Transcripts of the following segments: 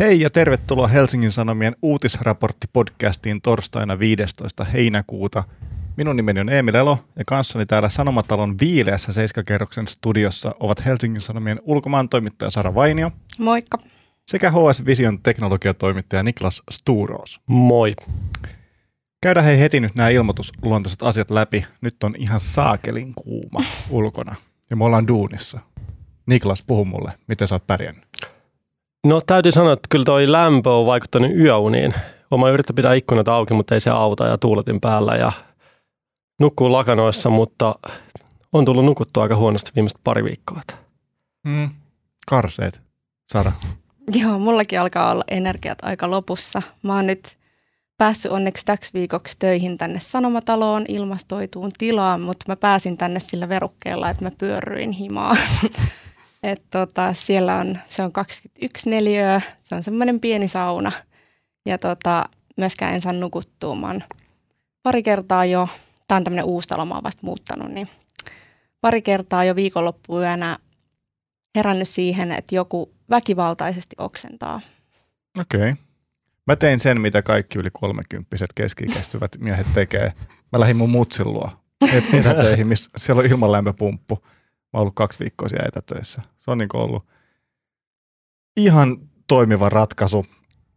Hei ja tervetuloa Helsingin Sanomien uutisraporttipodcastiin torstaina 15. heinäkuuta. Minun nimeni on Emil Elo ja kanssani täällä Sanomatalon viileässä 7-kerroksen studiossa ovat Helsingin Sanomien ulkomaan toimittaja Sara Vainio. Moikka. Sekä HS Vision teknologiatoimittaja Niklas Sturoos. Moi. Käydään heti nyt nämä ilmoitusluontoiset asiat läpi. Nyt on ihan saakelin kuuma ulkona ja me ollaan duunissa. Niklas, puhu mulle, miten sä oot pärjännyt? No täytyy sanoa, että kyllä toi lämpö on vaikuttanut yöuniin. Olen yrittänyt pitää ikkunat auki, mutta ei se auta ja tuuletin päällä ja nukkuu lakanoissa, mutta on tullut nukuttua aika huonosti viimeiset pari viikkoa. Karseet, Sara. Joo, mullakin alkaa olla energiat aika lopussa. Mä oon nyt päässyt onneksi täksi viikoksi töihin tänne Sanomataloon, ilmastoituun tilaan, mutta mä pääsin tänne sillä verukkeella, että mä pyörryin himaan. Siellä se on 21 neliöä, se on semmoinen pieni sauna ja myöskään en saa nukuttua. Mä oon pari kertaa jo, tää on tämmöinen uusi talo, mä oon vasta muuttanut, niin pari kertaa jo viikonloppuyönä herännyt siihen, että joku väkivaltaisesti oksentaa. Okei. Mä tein sen, mitä kaikki yli 30-vuotiaat keski-ikäistyvät miehet tekee. Mä lähdin mun mutsin luo etätöihin, missä siellä on ilmanlämpöpumppu. Mä oon ollut 2 viikkoa siellä etätöissä. Se on niin kuin ollut ihan toimiva ratkaisu.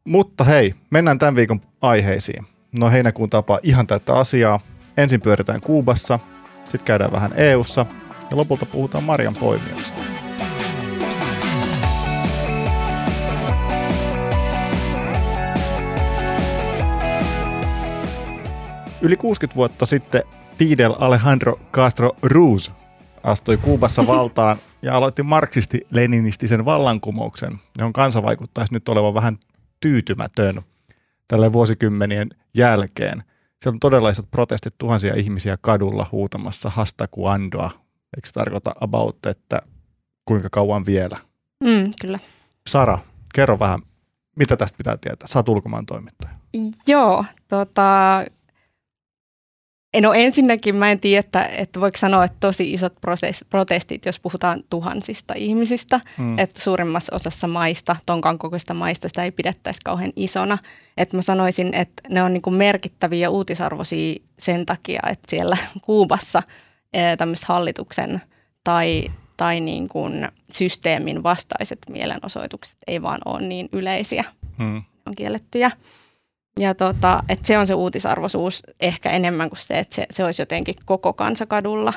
Mutta hei, mennään tämän viikon aiheisiin. No heinäkuun tapaa ihan täyttä asiaa. Ensin pyöritään Kuubassa, sitten käydään vähän EU:ssa ja lopulta puhutaan marjan poimijoista. Yli 60 vuotta sitten Fidel Alejandro Castro Ruz astui Kuubassa valtaan ja aloitti marksisti-leninistisen vallankumouksen, johon kansa vaikuttaisi nyt olevan vähän tyytymätön tälle vuosikymmenien jälkeen. Siellä on todelliset protestit, tuhansia ihmisiä kadulla huutamassa hasta cuandoa. Eikö se tarkoita about, että kuinka kauan vielä? Kyllä. Sara, kerro vähän, mitä tästä pitää tietää? Sä oot ulkomaan toimittaja. Joo, No ensinnäkin mä en tiedä, että voiko sanoa, että tosi isot protestit, jos puhutaan tuhansista ihmisistä, että suurimmassa osassa maista, tonkaan kokoista maista sitä ei pidettäisi kauhean isona. Että mä sanoisin, että ne on niin kuin merkittäviä ja uutisarvoisia sen takia, että siellä Kuubassa tämmöiset hallituksen tai niin kuin systeemin vastaiset mielenosoitukset ei vaan ole niin yleisiä, on kiellettyjä. Ja että se on se uutisarvoisuus ehkä enemmän kuin se, että se olisi jotenkin koko kansakadulla.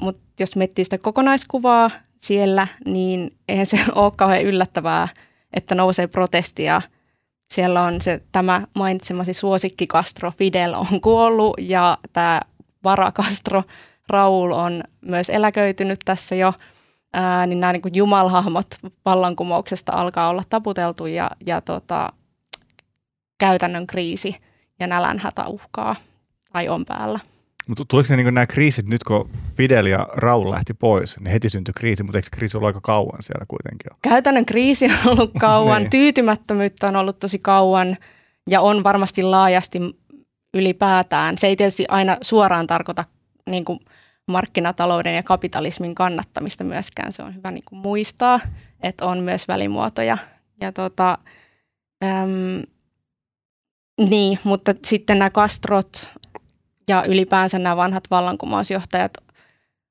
Mutta jos miettii sitä kokonaiskuvaa siellä, niin eihän se ole kauhean yllättävää, että nousee protestia. Siellä on tämä mainitsemasi suosikki Castro Fidel on kuollut ja tämä vara Castro Raul on myös eläköitynyt tässä jo. Niin nämä niin kuin jumalhahmot vallankumouksesta alkaa olla taputeltu ja käytännön kriisi ja nälänhätä uhkaa tai on päällä. Mutta tuliko ne niin nämä kriisit nyt, kun Fidel ja Raul lähti pois, niin heti syntyi kriisi, mutta eikö kriisi ollut aika kauan siellä kuitenkin? Käytännön kriisi on ollut kauan, niin. Tyytymättömyyttä on ollut tosi kauan ja on varmasti laajasti ylipäätään. Se ei tietysti aina suoraan tarkoita niin kuin markkinatalouden ja kapitalismin kannattamista myöskään. Se on hyvä niin kuin muistaa, että on myös välimuotoja ja niin, mutta sitten nämä Castrot ja ylipäänsä nämä vanhat vallankumousjohtajat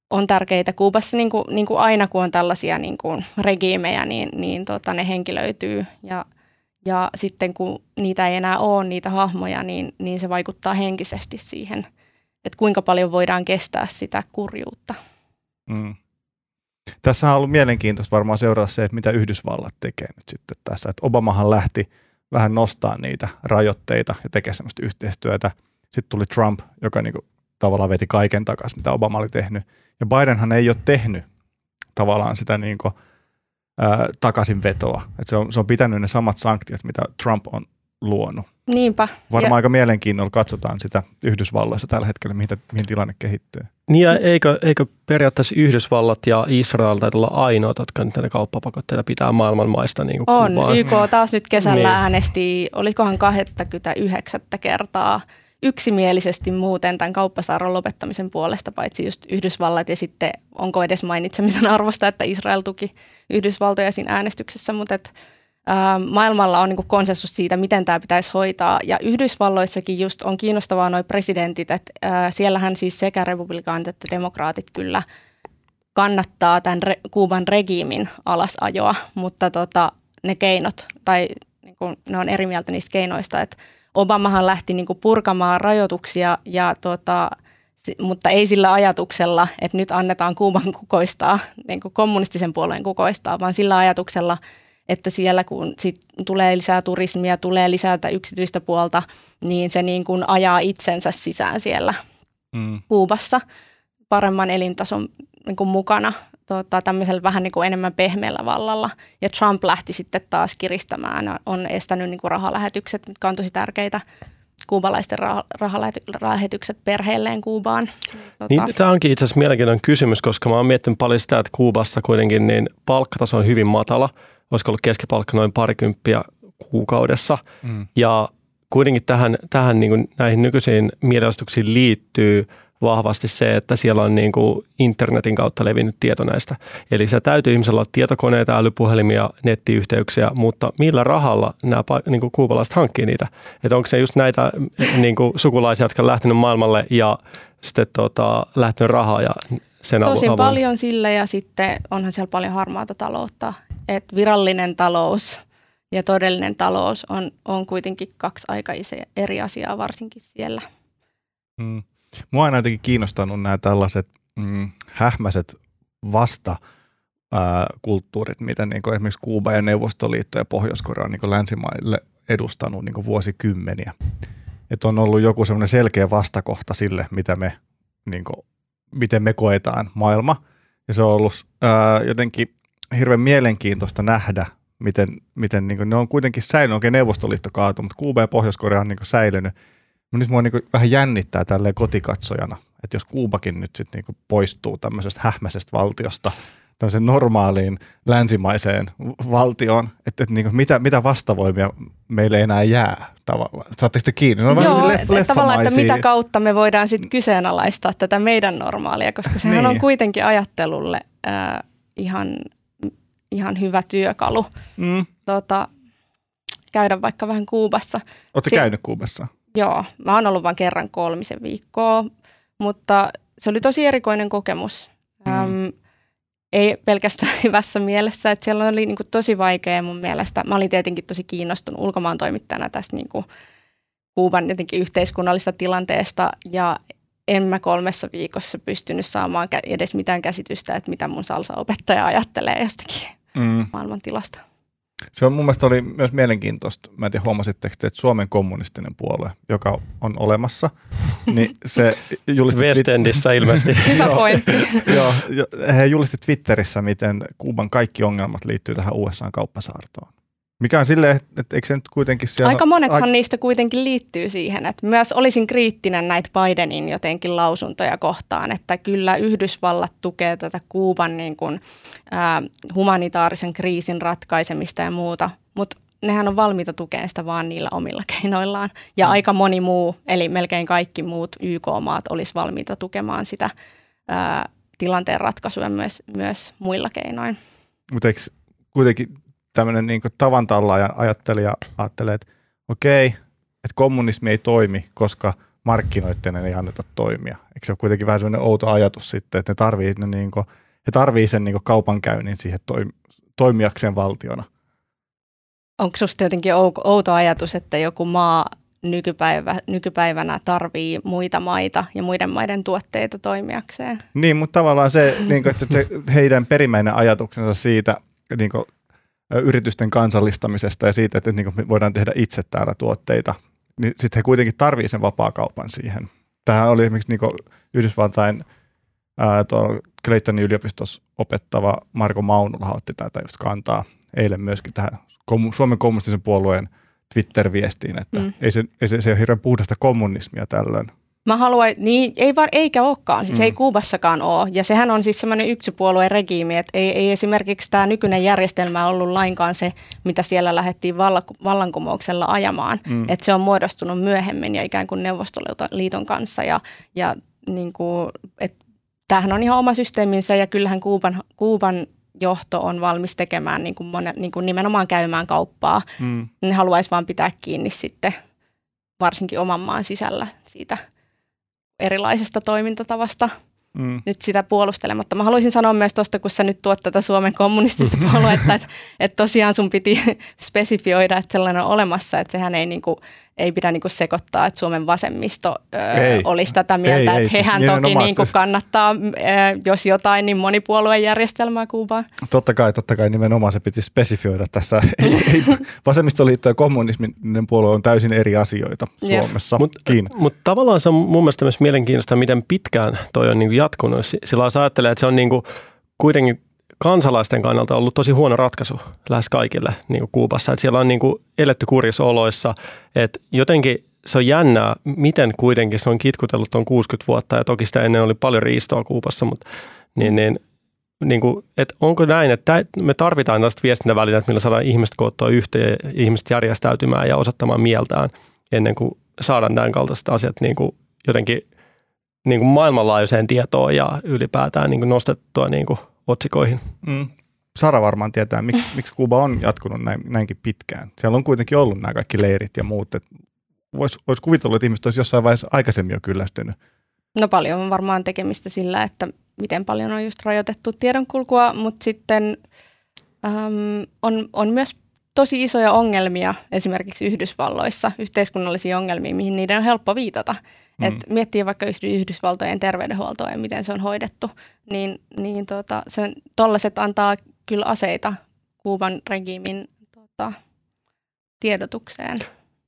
on tärkeitä Kuubassa, niin kuin aina kun on tällaisia niin kuin regiimejä, niin ne henkilöityy ja sitten kun niitä ei enää ole, niitä hahmoja, niin se vaikuttaa henkisesti siihen, että kuinka paljon voidaan kestää sitä kurjuutta. Tässä on ollut mielenkiintoista varmaan seurata se, että mitä Yhdysvallat tekee nyt sitten tässä, että Obamahan lähti vähän nostaa niitä rajoitteita ja tekee semmoista yhteistyötä. Sitten tuli Trump, joka niinku tavallaan veti kaiken takaisin, mitä Obama oli tehnyt. Ja Bidenhan ei ole tehnyt tavallaan sitä niinku, takaisinvetoa. Et se on pitänyt ne samat sanktiot, mitä Trump on luonut. Niinpä. Varmaan aika mielenkiinnolla katsotaan sitä Yhdysvalloissa tällä hetkellä, mihin tilanne kehittyy. Niin ja eikö periaatteessa Yhdysvallat ja Israel taita olla ainoat, jotka nyt näitä kauppapakotteita pitää maailman maista niin kuin on, Kuubaan. YK taas nyt kesällä äänesti, olikohan 29. kertaa yksimielisesti muuten tämän kauppasaarron lopettamisen puolesta, paitsi just Yhdysvallat ja sitten onko edes mainitsemisen arvosta, että Israel tuki Yhdysvaltoja siinä äänestyksessä, mutta maailmalla on niin kuin konsensus siitä, miten tämä pitäisi hoitaa. Ja Yhdysvalloissakin just on kiinnostavaa nuo presidentit, että siellähän siis sekä republikaanit että demokraatit kyllä kannattaa tämän Kuuban regiimin alasajoa, mutta ne keinot, tai niin kuin, ne on eri mieltä niistä keinoista, että Obamahan lähti niin kuin purkamaan rajoituksia, ja mutta ei sillä ajatuksella, että nyt annetaan Kuuban kukoistaa, niin kuin kommunistisen puolueen kukoistaa, vaan sillä ajatuksella, että siellä kun sit tulee lisää turismia, tulee lisää yksityistä puolta, niin se niin kuin ajaa itsensä sisään siellä Kuubassa paremman elintason niin kuin mukana tämmöisellä vähän niin kuin enemmän pehmeällä vallalla. Ja Trump lähti sitten taas kiristämään, on estänyt niin kuin rahalähetykset, mitkä on tosi tärkeitä. Kuubalaisten rahalähetykset perheelleen Kuubaan. Niin, tämä onkin itse asiassa mielenkiintoinen kysymys, koska mä oon miettinyt paljon sitä, että Kuubassa kuitenkin niin palkkataso on hyvin matala. Olisiko ollut keskipalkka noin 20 kuukaudessa. Ja kuitenkin tähän niin kuin näihin nykyisiin mielenosoituksiin liittyy vahvasti se, että siellä on niin kuin internetin kautta levinnyt tieto näistä. Eli se täytyy ihmisellä olla tietokoneita, älypuhelimia, nettiyhteyksiä, mutta millä rahalla nämä niin kuin kuubalaiset hankkii niitä? Että onko se just näitä niin kuin sukulaisia, jotka on lähtenyt maailmalle ja sitten lähtenyt rahaa ja sen avulla? Tosi paljon sillä, ja sitten onhan siellä paljon harmaata taloutta. Et virallinen talous ja todellinen talous on kuitenkin kaksi aika eri asiaa varsinkin siellä. Mua aina jotenkin kiinnostanut nämä tällaiset hähmäiset vastakulttuurit, mitä niin esimerkiksi Kuuba ja Neuvostoliitto ja Pohjois-Korea on niin länsimaille edustanut niin vuosikymmeniä. Et on ollut joku semmoinen selkeä vastakohta sille, mitä me, niin kuin, miten me koetaan maailma. Ja se on ollut jotenkin hirveän mielenkiintoista nähdä, miten niin ne on kuitenkin säilynyt. Oikein Neuvostoliitto kaatui, mutta Kuuba ja Pohjois-Korea on niin säilynyt. Nyt mua niin vähän jännittää tälleen kotikatsojana, että jos Kuubakin nyt sitten niin poistuu tämmöisestä hähmäisestä valtiosta tämmöiseen normaaliin länsimaiseen valtioon, että niin mitä vastavoimia meille enää jää tavallaan. Saatteko te kiinni? No, joo, tavallaan, että mitä kautta me voidaan sitten kyseenalaistaa tätä meidän normaalia, koska sehän on kuitenkin ajattelulle ihan hyvä työkalu käydä vaikka vähän Kuubassa. Oletko käynyt Kuubassa? Joo, mä oon ollut vain kerran 3 viikkoa, mutta se oli tosi erikoinen kokemus. Ei pelkästään hyvässä mielessä, että siellä oli niinku tosi vaikea mun mielestä. Mä olin tietenkin tosi kiinnostunut ulkomaan toimittajana tästä niinku Kuuban jotenkin yhteiskunnallisesta tilanteesta, ja en mä 3 viikossa pystynyt saamaan edes mitään käsitystä, että mitä mun salsa-opettaja ajattelee jostakin maailmantilasta. Se on mun mielestä oli myös mielenkiintoista. Mä en tiedä, huomasitteko te, että Suomen kommunistinen puolue, joka on olemassa, niin se julisti... West Endissä ilmeisesti. Hyvä pointti. He julisti Twitterissä, miten Kuuban kaikki ongelmat liittyy tähän USA:n kauppasaartoon. Mikä on silleen, että eikö se nyt kuitenkin siellä... Aika monethan niistä kuitenkin liittyy siihen, että myös olisin kriittinen näitä Bidenin jotenkin lausuntoja kohtaan, että kyllä Yhdysvallat tukee tätä Kuuban niin kuin, humanitaarisen kriisin ratkaisemista ja muuta, mutta nehän on valmiita tukemaan sitä vaan niillä omilla keinoillaan. Ja aika moni muu, eli melkein kaikki muut YK-maat olisi valmiita tukemaan sitä tilanteen ratkaisua myös muilla keinoin. Mutta eikö kuitenkin... Tämmöinen niin tavantallaajan ajattelija ajattelee, että okei, että kommunismi ei toimi, koska markkinoiden ei anneta toimia. Eikö se ole kuitenkin vähän semmoinen outo ajatus sitten, että he tarvii sen niin kaupankäynnin siihen toimijakseen valtiona? Onko susta jotenkin outo ajatus, että joku maa nykypäivänä tarvii muita maita ja muiden maiden tuotteita toimijakseen? Niin, mutta tavallaan se, niin kuin, että se heidän perimmäinen ajatuksensa siitä... Niin kuin, yritysten kansallistamisesta ja siitä, että niin voidaan tehdä itse täällä tuotteita, niin sitten he kuitenkin tarvitsevat sen vapaakaupan siihen. Tämähän oli esimerkiksi niin Yhdysvaltain Creightonin yliopistossa opettava Marko Maunula otti tätä just kantaa eilen myöskin tähän Suomen kommunistisen puolueen Twitter-viestiin, että ei se ole hirveän puhdasta kommunismia tällöin. Mä haluan, niin eikä olekaan, siis ei Kuubassakaan ole. Ja sehän on siis semmoinen yksipuolueen regiimi, että ei esimerkiksi tämä nykyinen järjestelmä ollut lainkaan se, mitä siellä lähdettiin vallankumouksella ajamaan. Että se on muodostunut myöhemmin ja ikään kuin Neuvostoliiton kanssa. Ja niin kuin, että tämähän on ihan oma systeeminsä, ja kyllähän Kuuban johto on valmis tekemään niin kuin nimenomaan käymään kauppaa. Mm. Ne haluaisi vaan pitää kiinni sitten varsinkin oman maan sisällä siitä erilaisesta toimintatavasta. Mm. Nyt sitä puolustelematta. Mä haluaisin sanoa myös tuosta, kun sä nyt tuot tätä Suomen kommunistista puoluetta, että tosiaan sun piti spesifioida, että sellainen on olemassa, että sehän ei pidä sekoittaa, että Suomen vasemmisto olisi tätä mieltä, että hehän siis toki kannattaa, jos jotain, niin monipuoluejärjestelmää Kuubaan. Totta kai nimenomaan se piti spesifioida tässä. Ei, vasemmistoliitto ja kommunisminen puolue on täysin eri asioita Suomessa. Mutta tavallaan se on mun mielestä myös mielenkiintoista, miten pitkään toi on jatkunut. Silloin jos ajattelee, että se on kuitenkin kansalaisten kannalta ollut tosi huono ratkaisu lähes kaikille Kuubassa. Että siellä on eletty kurjissa oloissa. Että jotenkin se on jännää, miten kuitenkin se on kitkutellut tuon 60 vuotta ja toki sitä ennen oli paljon riistoa Kuubassa. Mutta että onko näin, että me tarvitaan tästä viestintävälineitä, millä saadaan ihmiset koottua yhteen ja ihmiset järjestäytymään ja osoittamaan mieltään ennen kuin saadaan tämän kaltaiset asiat jotenkin maailmanlaajuiseen tietoon ja ylipäätään nostettua otsikoihin. Mm. Sara varmaan tietää, miksi Kuuba on jatkunut näinkin pitkään. Siellä on kuitenkin ollut nämä kaikki leirit ja muut. Olisi kuvitellut, että ihmiset olisi jossain vaiheessa aikaisemmin jo kyllästynyt. No paljon on varmaan tekemistä sillä, että miten paljon on just rajoitettu tiedonkulkua, mutta sitten on myös tosi isoja ongelmia esimerkiksi Yhdysvalloissa, yhteiskunnallisia ongelmia, mihin niiden on helppo viitata. Et miettii vaikka Yhdysvaltojen terveydenhuoltoa ja miten se on hoidettu, niin tollaset antaa kyllä aseita Kuuban regiimin tiedotukseen.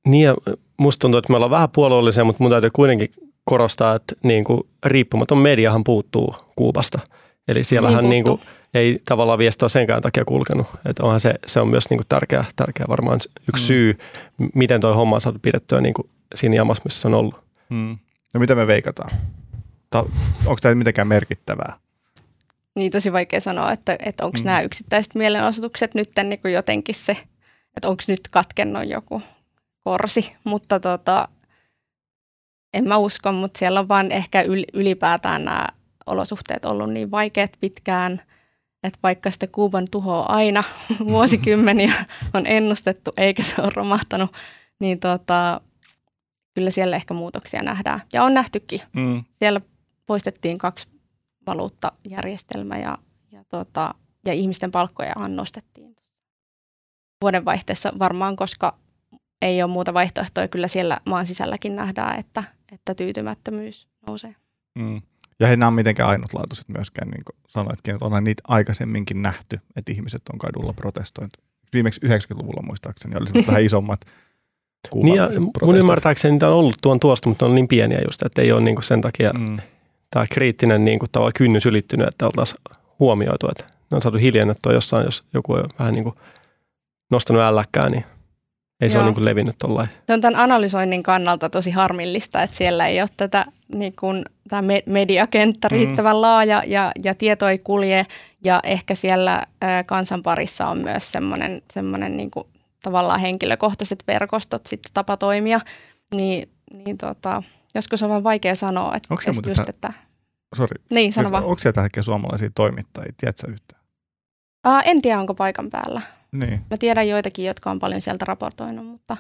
Niin ja musta tuntuu, että me ollaan vähän puolueellisia, mutta mun täytyy kuitenkin korostaa, että riippumaton mediahan puuttuu Kuubasta. Eli siellähän ei tavallaan viestiä senkään takia kulkenut. Että onhan se on myös tärkeä varmaan yksi syy, miten toi homma on saatu pidettyä siinä jamassa, missä se on ollut. Hmm. No mitä me veikataan? Onko tämä mitenkään merkittävää? Niin tosi vaikea sanoa, että onko nämä yksittäiset mielenosoitukset nyt niin kuin jotenkin se, että onko nyt katkennut joku korsi, mutta en mä usko, mutta siellä on vaan ehkä ylipäätään nämä olosuhteet ollut niin vaikeat pitkään, että vaikka sitä Kuuban tuhoa aina vuosikymmeniä on ennustettu eikä se ole romahtanut, niin kyllä siellä ehkä muutoksia nähdään. Ja on nähtykin. Mm. Siellä poistettiin 2 valuuttajärjestelmää ja ihmisten palkkoja nostettiin vuodenvaihteessa varmaan, koska ei ole muuta vaihtoehtoa. Kyllä siellä maan sisälläkin nähdään, että tyytymättömyys nousee. Mm. Ja he nämä on mitenkään ainutlaatuiset myöskään, niin kuin sanoitkin, että onhan niitä aikaisemminkin nähty, että ihmiset on kadulla protestoinut. Viimeksi 90-luvulla muistaakseni oli semmoista vähän isommat. Niin ja mun ymmärtääkseni niitä on ollut tuosta, mutta ne on niin pieniä just, että ei ole sen takia tämä kriittinen tavallaan kynnys ylittynyt, että oltaisiin huomioitu, että ne on saatu hiljennettua jossain, jos joku on vähän nostanut älläkkää, niin ei se ole levinnyt tollain. Se on tämän analysoinnin kannalta tosi harmillista, että siellä ei ole tätä, tämä mediakenttä riittävän laaja ja tieto ei kulje ja ehkä siellä kansan parissa on myös semmoinen tavallaan henkilökohtaiset verkostot, sitten tapa toimia, niin joskus on vaan vaikea sanoa, että onko se muuten just, että... Sori, niin, onko siellä tällä hetkellä suomalaisia toimittajia, tiedätkö yhtään? En tiedä, onko paikan päällä. Niin. Mä tiedän joitakin, jotka on paljon sieltä raportoinut, mutta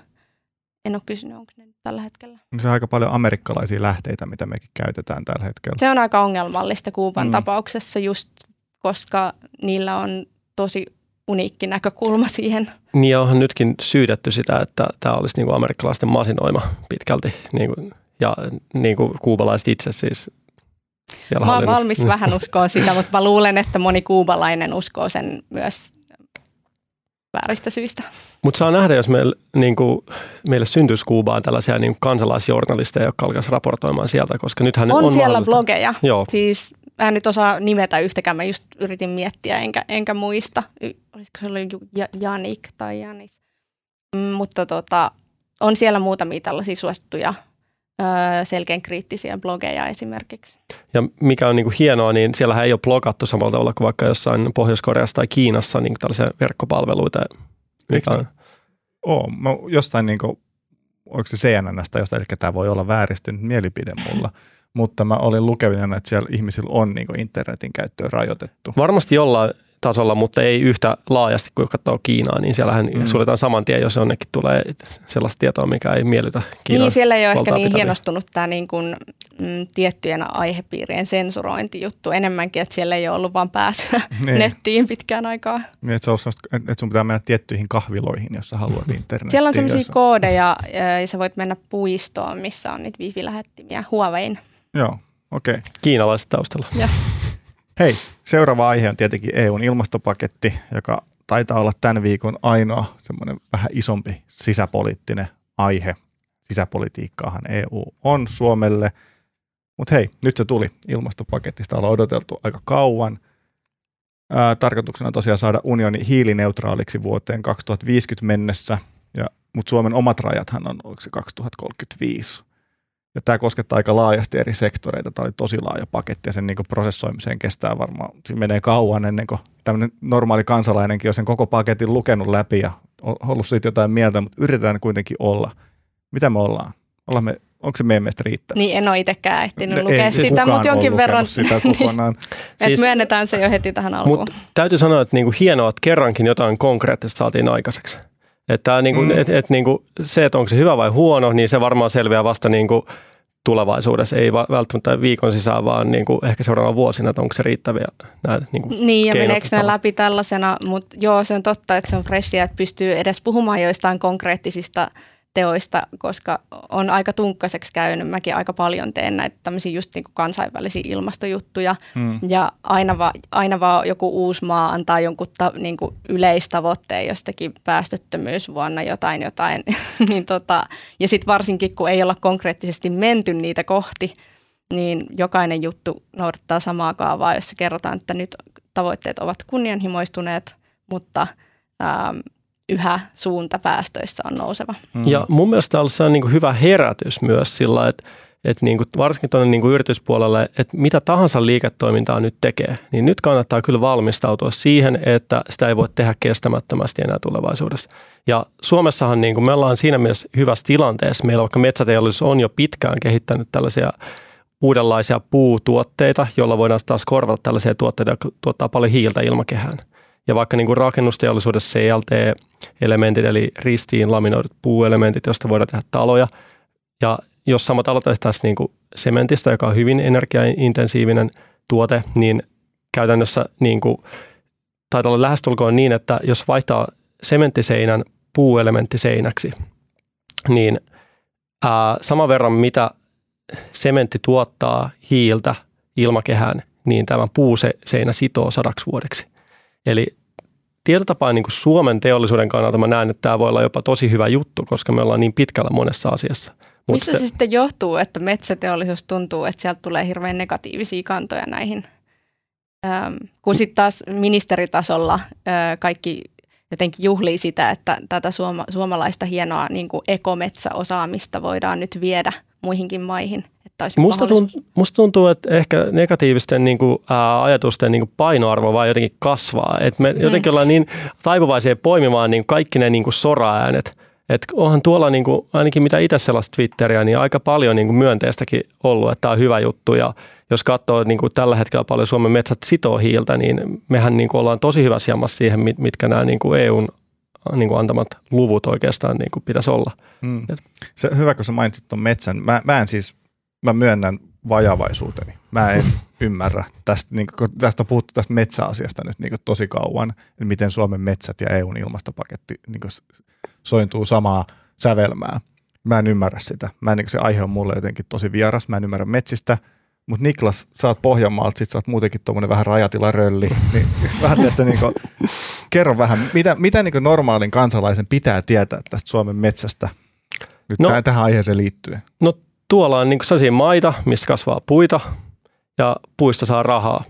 en ole kysynyt, onko ne nyt tällä hetkellä. Se on aika paljon amerikkalaisia lähteitä, mitä mekin käytetään tällä hetkellä. Se on aika ongelmallista Kuuban tapauksessa, just koska niillä on tosi... uniikki näkökulma siihen. Niin onhan nytkin syytetty sitä, että tämä olisi amerikkalaisten masinoima pitkälti ja kuubalaiset itse siis. Mä olen valmis vähän uskoa sitä, mutta mä luulen, että moni kuubalainen uskoo sen myös vääristä syistä. Mutta saa nähdä, jos meille syntyisi Kuubaan tällaisia kansalaisjournalisteja, jotka alkaisi raportoimaan sieltä, koska nythän on siellä blogeja. Joo. Siis mä en nyt osaa nimetä yhtäkään, mä just yritin miettiä, enkä muista. Olisiko se ollut Janik tai Janis. Mutta on siellä muutamia tällaisia suosittuja selkeän kriittisiä blogeja esimerkiksi. Ja mikä on hienoa, niin siellähän ei ole blogattu samalla tavalla kuin vaikka jossain Pohjois-Koreassa tai Kiinassa niin tällaisia verkkopalveluita. Mä jostain, oliko se CNN:stä jostain, eli tämä voi olla vääristynyt mielipide mulla. Mutta mä olin lukevinana, että siellä ihmisillä on internetin käyttöä rajoitettu. Varmasti jollain tasolla, mutta ei yhtä laajasti kuin katsoo Kiinaa, niin siellähän suljetaan saman tien, jos jonnekin tulee sellaista tietoa, mikä ei miellytä Kiinaa. Niin, siellä ei ole ehkä niin hienostunut tämä niin kuin, tiettyjen aihepiirien sensurointijuttu enemmänkin, että siellä ei ole ollut vaan pääsyä nettiin pitkään aikaa. Niin, että sun pitää mennä tiettyihin kahviloihin, jos sä haluat internetiin. Siellä on sellaisia koodeja, ja sä voit mennä puistoon, missä on niitä wifi-lähettimiä Huawein. Joo, okei. Okay. Kiinalaiset taustalla. Joo. Hei, seuraava aihe on tietenkin EUn ilmastopaketti, joka taitaa olla tämän viikon ainoa semmoinen vähän isompi sisäpoliittinen aihe. Sisäpolitiikkaahan EU on Suomelle, mutta hei, nyt se tuli. Ilmastopaketista ollaan odoteltu aika kauan. Tarkoituksena tosiaan saada unioni hiilineutraaliksi vuoteen 2050 mennessä, mutta Suomen omat rajathan on 2035. Ja tämä koskettaa aika laajasti eri sektoreita. Tämä oli tosi laaja paketti ja sen niin kuin prosessoimiseen kestää varmaan. Siinä menee kauan ennen kuin tämmöinen normaali kansalainenkin on sen koko paketin lukenut läpi ja ollut siitä jotain mieltä, mutta yritetään kuitenkin olla. Mitä me ollaan? Onko se meidän mielestä riittävä? Niin, en ole itsekään ehtinyt lukea sitä, mutta jonkin verran. Sitä kokonaan. Siis, myönnetään se jo heti tähän alkuun. Mutta täytyy sanoa, että niinku hienoa, että kerrankin jotain konkreettista saatiin aikaiseksi. Että niinku, niinku, se, että onko se hyvä vai huono, niin se varmaan selviää vasta niinku tulevaisuudessa. Ei välttämättä viikon sisään, vaan niinku ehkä seuraavana vuosina, että onko se riittäviä nämä niinku niin, ja meneekö ne läpi tällaisena, mutta joo, se on totta, että se on freshia, että pystyy edes puhumaan joistain konkreettisista teoista, koska on aika tunkkaiseksi käynyt. Mäkin aika paljon teen näitä tämmöisiä just niin kuin kansainvälisiä ilmastojuttuja ja aina vaan joku uusi maa antaa jonkun niin kuin yleistavoitteen jostakin päästöttömyysvuonna jotain. niin ja sitten varsinkin, kun ei olla konkreettisesti menty niitä kohti, niin jokainen juttu noudattaa samaa kaavaa, jossa kerrotaan, että nyt tavoitteet ovat kunnianhimoistuneet, mutta yhä suunta päästöissä on nouseva. Ja mun mielestä on ollut sellainen niin kuin hyvä herätys myös sillä, että niin kuin varsinkin tuonne niin kuin yrityspuolelle, että mitä tahansa liiketoimintaa nyt tekee, niin nyt kannattaa kyllä valmistautua siihen, että sitä ei voi tehdä kestämättömästi enää tulevaisuudessa. Ja Suomessahan niin kuin me ollaan siinä mielessä hyvässä tilanteessa. Meillä vaikka metsäteollisuus on jo pitkään kehittänyt tällaisia uudenlaisia puutuotteita, joilla voidaan taas korvata tällaisia tuotteita, jotka tuottaa paljon hiiltä ilmakehään. Ja vaikka niin kuin rakennusteollisuudessa CLT-elementit, eli ristiin laminoidut puuelementit, joista voidaan tehdä taloja. Ja jos sama talo tehtäisiin niin kuin sementistä, joka on hyvin energiaintensiivinen tuote, niin käytännössä niin kuin, taitaa olla lähestulkoon niin, että jos vaihtaa sementtiseinän puuelementtiseinäksi, niin saman verran mitä sementti tuottaa hiiltä ilmakehään, niin tämä puuseinä sitoo 100 vuodeksi. Eli tietyllä tapaa niin kuin Suomen teollisuuden kannalta mä näen, että tämä voi olla jopa tosi hyvä juttu, koska me ollaan niin pitkällä monessa asiassa. Mistä se sitten johtuu, että metsäteollisuus tuntuu, että sieltä tulee hirveän negatiivisia kantoja näihin? Kun sitten taas ministeritasolla kaikki jotenkin juhlii sitä, että tätä suomalaista hienoa niin kuin ekometsäosaamista voidaan nyt viedä muihinkin maihin. Musta tuntuu, että ehkä negatiivisten niin kuin, ajatusten niin kuin painoarvo vaan jotenkin kasvaa. Et me jotenkin ollaan niin taipuvaisia poimimaan niin kaikki ne niin kuin sora-äänet. Et onhan tuolla niin kuin, ainakin mitä itse sellaista Twitteriä, niin aika paljon niin kuin myönteistäkin ollut, että tämä on hyvä juttu. Ja jos katsoo niin kuin tällä hetkellä paljon Suomen metsät sitoo hiiltä, niin mehän niin kuin ollaan tosi hyvässä jamassa siihen, mitkä nämä niin kuin EUn niin kuin antamat luvut oikeastaan niin kuin pitäisi olla. Se, hyvä, kun sä mainitsit tuon metsän. Mä myönnän vajavaisuuteni. Mä en ymmärrä. Tästä on puhuttu tästä metsäasiasta nyt niin tosi kauan, miten Suomen metsät ja EUn ilmastopaketti niin sointuu samaa sävelmää. Mä en ymmärrä sitä. Se aihe on mulle jotenkin tosi vieras. Mä en ymmärrä metsistä. Mutta Niklas, sä oot Pohjanmaalta, sit sä oot muutenkin tuommoinen vähän rajatilarölli. Niin, kerro vähän, mitä niin normaalin kansalaisen pitää tietää tästä Suomen metsästä nyt tähän aiheeseen liittyen? No, tuolla on niin sellaisia maita, missä kasvaa puita ja puista saa rahaa.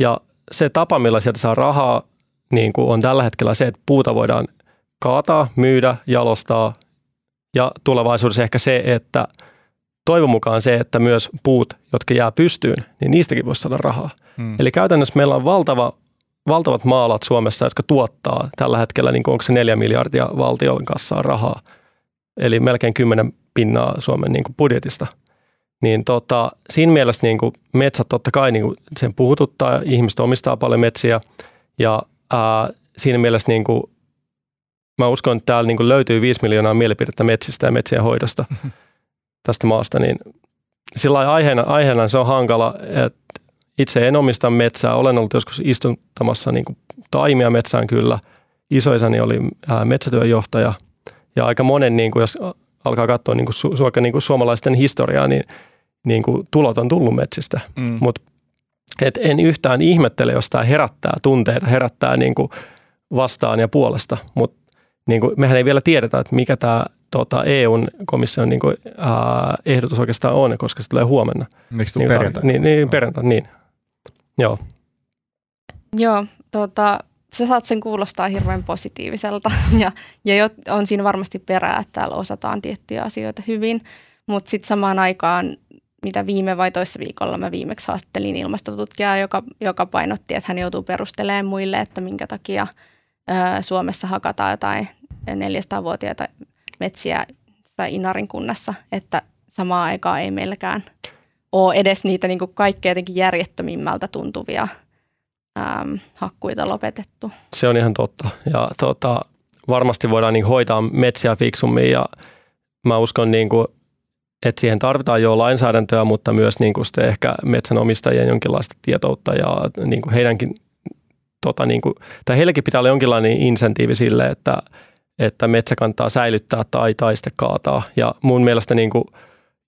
Ja se tapa, millä sieltä saa rahaa, niin on tällä hetkellä se, että puuta voidaan kaataa, myydä, jalostaa. Ja tulevaisuudessa ehkä se, että toivon mukaan se, että myös puut, jotka jää pystyyn, niin niistäkin voisi saada rahaa. Eli käytännössä meillä on valtavat maalat Suomessa, jotka tuottaa tällä hetkellä, niin onko se 4 miljardia valtion kassaan rahaa. Eli melkein 10% Suomen niin kuin budjetista, niin siinä mielessä niin kuin metsät totta kai niin kuin sen puhututtaa, ihmiset omistaa paljon metsiä Ja siinä mielessä niin kuin, mä uskon, että täällä niin kuin löytyy 5 miljoonaa mielipidettä metsistä ja metsien hoidosta tästä maasta. Niin sillä aiheena se on hankala, että itse en omista metsää. Olen ollut joskus istuttamassa niin kuin taimia metsään kyllä. Isoisäni oli metsätyöjohtaja ja aika monen, niin kuin, jos alkaa katsoa niin kuin suomalaisten historiaa, niin kuin tulot on tullut metsistä. Mm. Mut et en yhtään ihmettele, jos tämä herättää tunteita, herättää niin kuin vastaan ja puolesta, mutta niin kuin mehän ei vielä tiedetä, että mikä tämä EU:n komission niin kuin, ehdotus oikeastaan on, koska se tulee huomenna. Eikö se perjantai? Niin, perjantai, niin. Joo. Joo, sä saat sen kuulostaa hirveän positiiviselta ja on siinä varmasti perää, että täällä osataan tiettyjä asioita hyvin, mutta sitten samaan aikaan, mitä viime vai toissa viikolla mä viimeksi haastattelin ilmastotutkijaa, joka painotti, että hän joutuu perustelemaan muille, että minkä takia Suomessa hakataan jotain 400-vuotiaita metsiä tai Inarin kunnassa, että samaan aikaan ei meilläkään ole edes niitä niin kuin kaikkea jotenkin järjettömimmältä tuntuvia hakkuita lopetettu. Se on ihan totta ja varmasti voidaan niin hoitaa metsiä fiksummin ja mä uskon niin kuin, että siihen tarvitaan jo lainsäädäntöä, mutta myös niin kuin sitten ehkä metsänomistajien jonkinlaista tietoutta ja niin kuin heidänkin, tai heilläkin pitää olla jonkinlainen insentiivi sille, että metsä kannattaa säilyttää tai sitten kaataa. Ja mun mielestä niin kuin,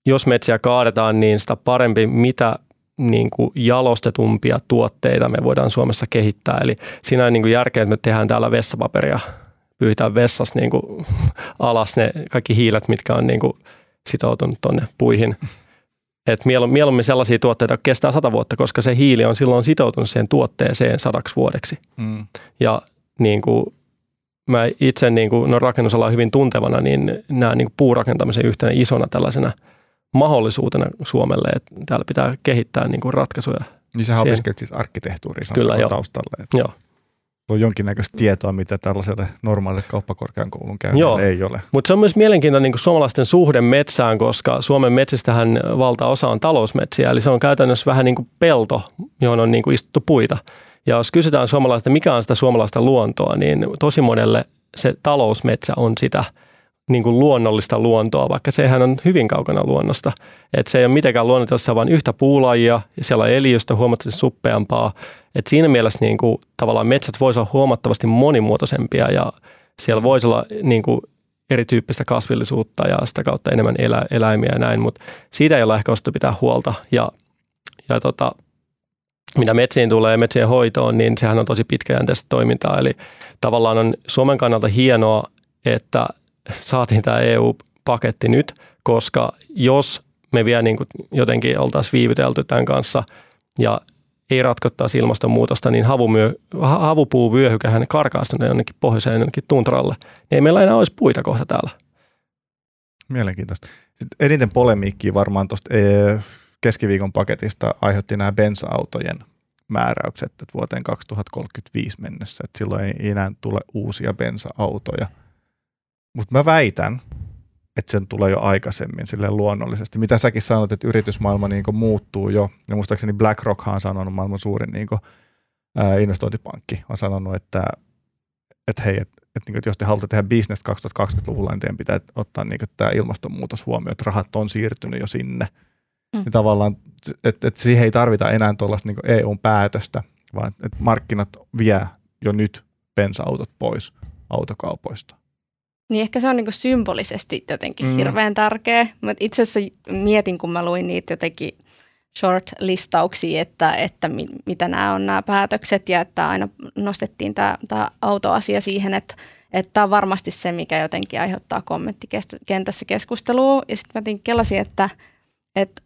jos metsiä kaadetaan, niin sitä parempi, mitä niin kuin jalostetumpia tuotteita me voidaan Suomessa kehittää. Eli siinä on niin kuin järkeä, että me tehdään täällä vessapaperia, pyytään vessassa niin kuin alas ne kaikki hiilet, mitkä on niin kuin sitoutunut tuonne puihin. Et mieluummin sellaisia tuotteita kestää 100 vuotta, koska se hiili on silloin sitoutunut siihen tuotteeseen 100 vuodeksi. Mm. Ja niin kuin mä itse niin kuin, rakennusalan hyvin tuntevana, niin näen niin kuin puurakentamisen yhtenä isona tällaisena mahdollisuutena Suomelle, että täällä pitää kehittää niin kuin ratkaisuja. Niin sä opiskelet siis arkkitehtuuria sanotaan taustalle. Että joo. On jonkinnäköistä tietoa, mitä tällaiselle normaalille kauppakorkeakoulun käynnille ei ole. Mutta se on myös mielenkiintoinen niin kuin suomalaisten suhde metsään, koska Suomen metsistähän valtaosa on talousmetsiä, eli se on käytännössä vähän niin kuin pelto, johon on niin kuin istuttu puita. Ja jos kysytään suomalaista, mikä on sitä suomalaista luontoa, niin tosi monelle se talousmetsä on sitä niin kuin luonnollista luontoa, vaikka sehän on hyvin kaukana luonnosta. Et se ei ole mitenkään luonnollista, vaan yhtä puulajia ja siellä on eliöstä huomattavasti suppeampaa. Et siinä mielessä niin kuin, tavallaan metsät voisi olla huomattavasti monimuotoisempia ja siellä voisi olla niin kuin, erityyppistä kasvillisuutta ja sitä kautta enemmän eläimiä ja näin, mutta siitä ei ole ehkä osattu pitää huolta. Ja mitä metsiin tulee ja metsien hoitoon, niin sehän on tosi pitkäjänteistä toimintaa. Eli tavallaan on Suomen kannalta hienoa, että saatiin tämä EU-paketti nyt, koska jos me vielä niin kuin jotenkin oltaisiin viivytelty tämän kanssa ja ei ratkottaisi ilmastonmuutosta, niin havupuuvyöhykähän karkaa sitten jonnekin pohjoiseen, jonnekin tuntralle. Ei meillä enää olisi puita kohta täällä. Mielenkiintoista. Sitten eniten polemiikkiä varmaan tuosta keskiviikon paketista aiheutti nämä bensa-autojen määräykset, että vuoteen 2035 mennessä, että silloin ei enää tule uusia bensa-autoja. Mutta mä väitän, että sen tulee jo aikaisemmin silleen luonnollisesti. Mitä säkin sanot, että yritysmaailma niinku muuttuu jo. Ja muistaakseni BlackRock on sanonut, maailman suurin niinku, investointipankki, on sanonut, että jos te haluatte tehdä bisnestä 2020-luvulla, niin teidän pitää ottaa niinku tämä ilmastonmuutos huomioon, että rahat on siirtynyt jo sinne. Ja tavallaan, että siihen ei tarvita enää tuollaista niinku EU-päätöstä, vaan että markkinat vie jo nyt bensa-autot pois autokaupoista. Niin ehkä se on niinku symbolisesti jotenkin hirveän tärkeä. Mä itse asiassa mietin, kun mä luin niitä jotenkin short-listauksia, että mitä nämä on nämä päätökset ja että aina nostettiin tämä autoasia siihen, että tämä on varmasti se, mikä jotenkin aiheuttaa kommenttikentässä keskustelua. Ja sitten mä kelasin, että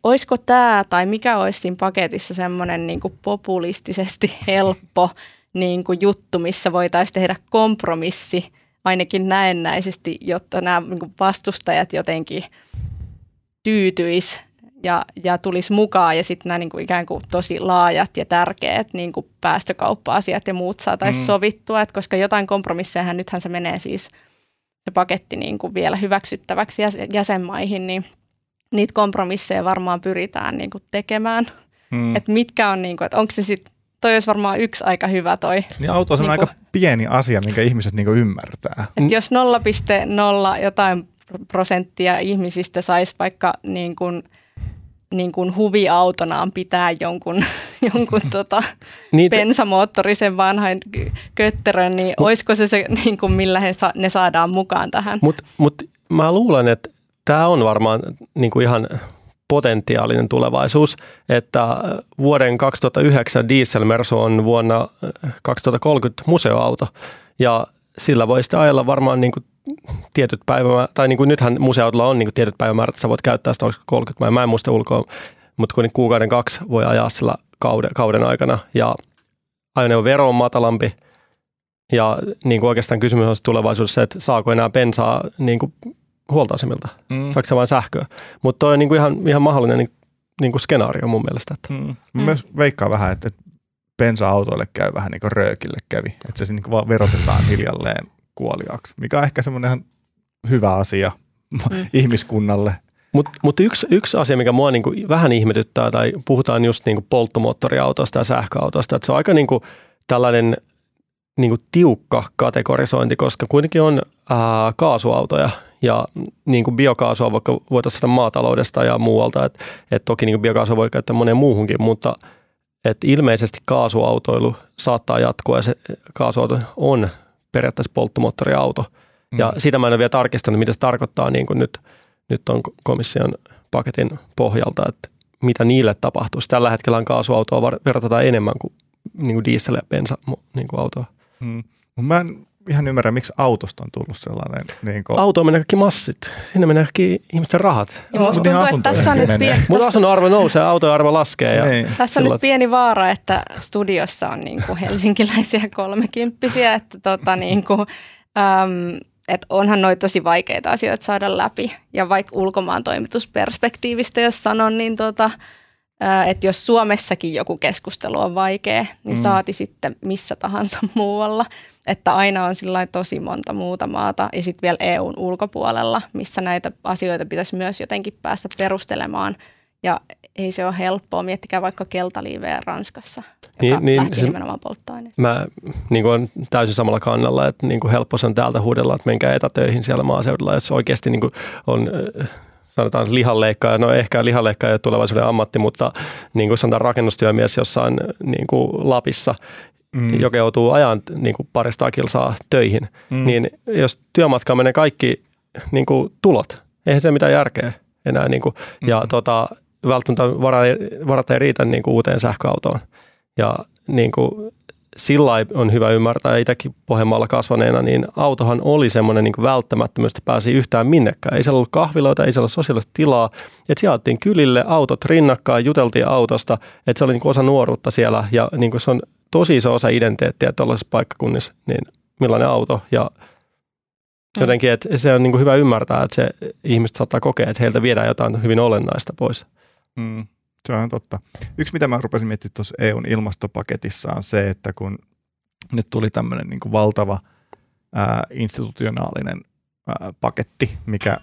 olisiko tämä tai mikä olisi siinä paketissa semmoinen niinku populistisesti helppo niinku juttu, missä voitaisiin tehdä kompromissi, ainakin näennäisesti, jotta nämä vastustajat jotenkin tyytyisi ja tulisi mukaan ja sitten nämä niin ikään kuin tosi laajat ja tärkeät niin kuin päästökauppa-asiat ja muut saataisiin sovittua, että koska jotain kompromissejahan nythän se menee siis se paketti niin kuin vielä hyväksyttäväksi jäsenmaihin, niin niitä kompromisseja varmaan pyritään niin kuin tekemään, että mitkä on, niin kuin, että onko se sitten toi olisi varmaan yksi aika hyvä toi. Niin auto on niinku, aika pieni asia, minkä ihmiset niinku ymmärtää. Et jos 0,0 jotain prosenttia ihmisistä saisi vaikka niin kuin huviautonaan pitää jonkun bensamoottorisen vanhan kötterön, niin olisiko se niin kuin millä ne saadaan mukaan tähän? Mut mä luulen, että tämä on varmaan niin kuin ihan potentiaalinen tulevaisuus, että vuoden 2009 dieselmersu on vuonna 2030 museoauto, ja sillä voi sitten ajella varmaan niin kuin tietyt päivämäärät, tai niin kuin nythän museoautolla on niin kuin tietyt päivämäärät, että sä voit käyttää sitä 30, mä en muista ulkoa, mutta kun kuukauden 2 voi ajaa sillä kauden aikana, ja ajoneuvovero on matalampi, ja niin kuin oikeastaan kysymys on tulevaisuudessa, että saako enää bensaa niin kuin huoltoasemilta, saako se vain sähköä, mutta toi on niin kuin ihan mahdollinen niin kuin skenaario mun mielestä. Että. Myös veikkaa vähän, että bensa-autoille käy vähän niin kuin röökille kävi, että se niin kuin vaan verotetaan hiljalleen kuoliaaksi, mikä on ehkä semmoinen ihan hyvä asia ihmiskunnalle. Mutta yksi asia, mikä mua niinku vähän ihmetyttää, tai puhutaan just niinku polttomoottoriautosta ja sähköautosta, että se on aika niinku tällainen niinku tiukka kategorisointi, koska kuitenkin on kaasuautoja ja niinku biokaasua vaikka voitaisiin saada maataloudesta ja muualta, että et toki niinku biokaasua voi käyttää moneen muuhunkin, mutta et ilmeisesti kaasuautoilu saattaa jatkua ja se kaasuauto on periaatteessa polttomoottoriauto. Ja sitä mä en ole vielä tarkistanut, mitä se tarkoittaa niin kuin nyt on komission paketin pohjalta, että mitä niille tapahtuisi. Tällä hetkellä kaasuautoa verrataan enemmän kuin niinku diesel- ja bensa-autoa. Mä en ihan ymmärrä, miksi autosta on tullut sellainen. Niin kuin auto menee kaikki massit. Sinne menee kaikki ihmisten rahat. Ja musta tuntuu, että tässä on nyt pieni. Mutta asunnon arvo nousee, autojen arvo laskee. Ja tässä on nyt pieni vaara, että studiossa on niin kuin helsinkiläisiä 30-vuotiaita, että että onhan noi tosi vaikeita asioita saada läpi. Ja vaikka ulkomaan toimitusperspektiivistä, jos sanon, niin että jos Suomessakin joku keskustelu on vaikea, niin saati sitten missä tahansa muualla. Että aina on sillain tosi monta muuta maata ja sitten vielä EUn ulkopuolella, missä näitä asioita pitäisi myös jotenkin päästä perustelemaan. Ja ei se ole helppoa. Miettikää vaikka keltaliiveä Ranskassa, joka lähti nimenomaan polttoaineesta. Mä niin on täysin samalla kannalla, että niin helppo on täältä huudella, että menkää etätöihin siellä maaseudulla, jos oikeasti niin on sanotaan lihanleikkaaja, no ehkä lihanleikkaaja ei ole tulevaisuuden ammatti, mutta niin kuin sanotaan rakennustyömies jossain niin kuin Lapissa, joka joutuu ajan niin kuin paristaa kilsaa töihin, niin jos työmatkaan menee kaikki niin kuin tulot, eihän se mitään järkeä enää. Niin kuin, ja välttämättä varat ei riitä niin kuin uuteen sähköautoon. Ja niin kuin, sillä on hyvä ymmärtää, itsekin Pohjanmaalla kasvaneena, niin autohan oli semmoinen niin kuin välttämättömyys, että pääsi yhtään minnekään. Ei siellä ollut kahviloita, ei siellä ollut sosiaalista tilaa. Että sijaattiin kylille, autot rinnakkain, juteltiin autosta. Että se oli niin kuin osa nuoruutta siellä ja niin kuin se on tosi iso osa identiteettiä tuollaisessa paikkakunnissa, niin millainen auto. Ja jotenkin, että se on niin kuin hyvä ymmärtää, että se ihmiset saattaa kokea, että heiltä viedään jotain hyvin olennaista pois. Se on totta. Yksi, mitä mä rupesin miettimään tuossa EUn ilmastopaketissa on se, että kun nyt tuli tämmöinen niin kuin valtava institutionaalinen paketti, mikä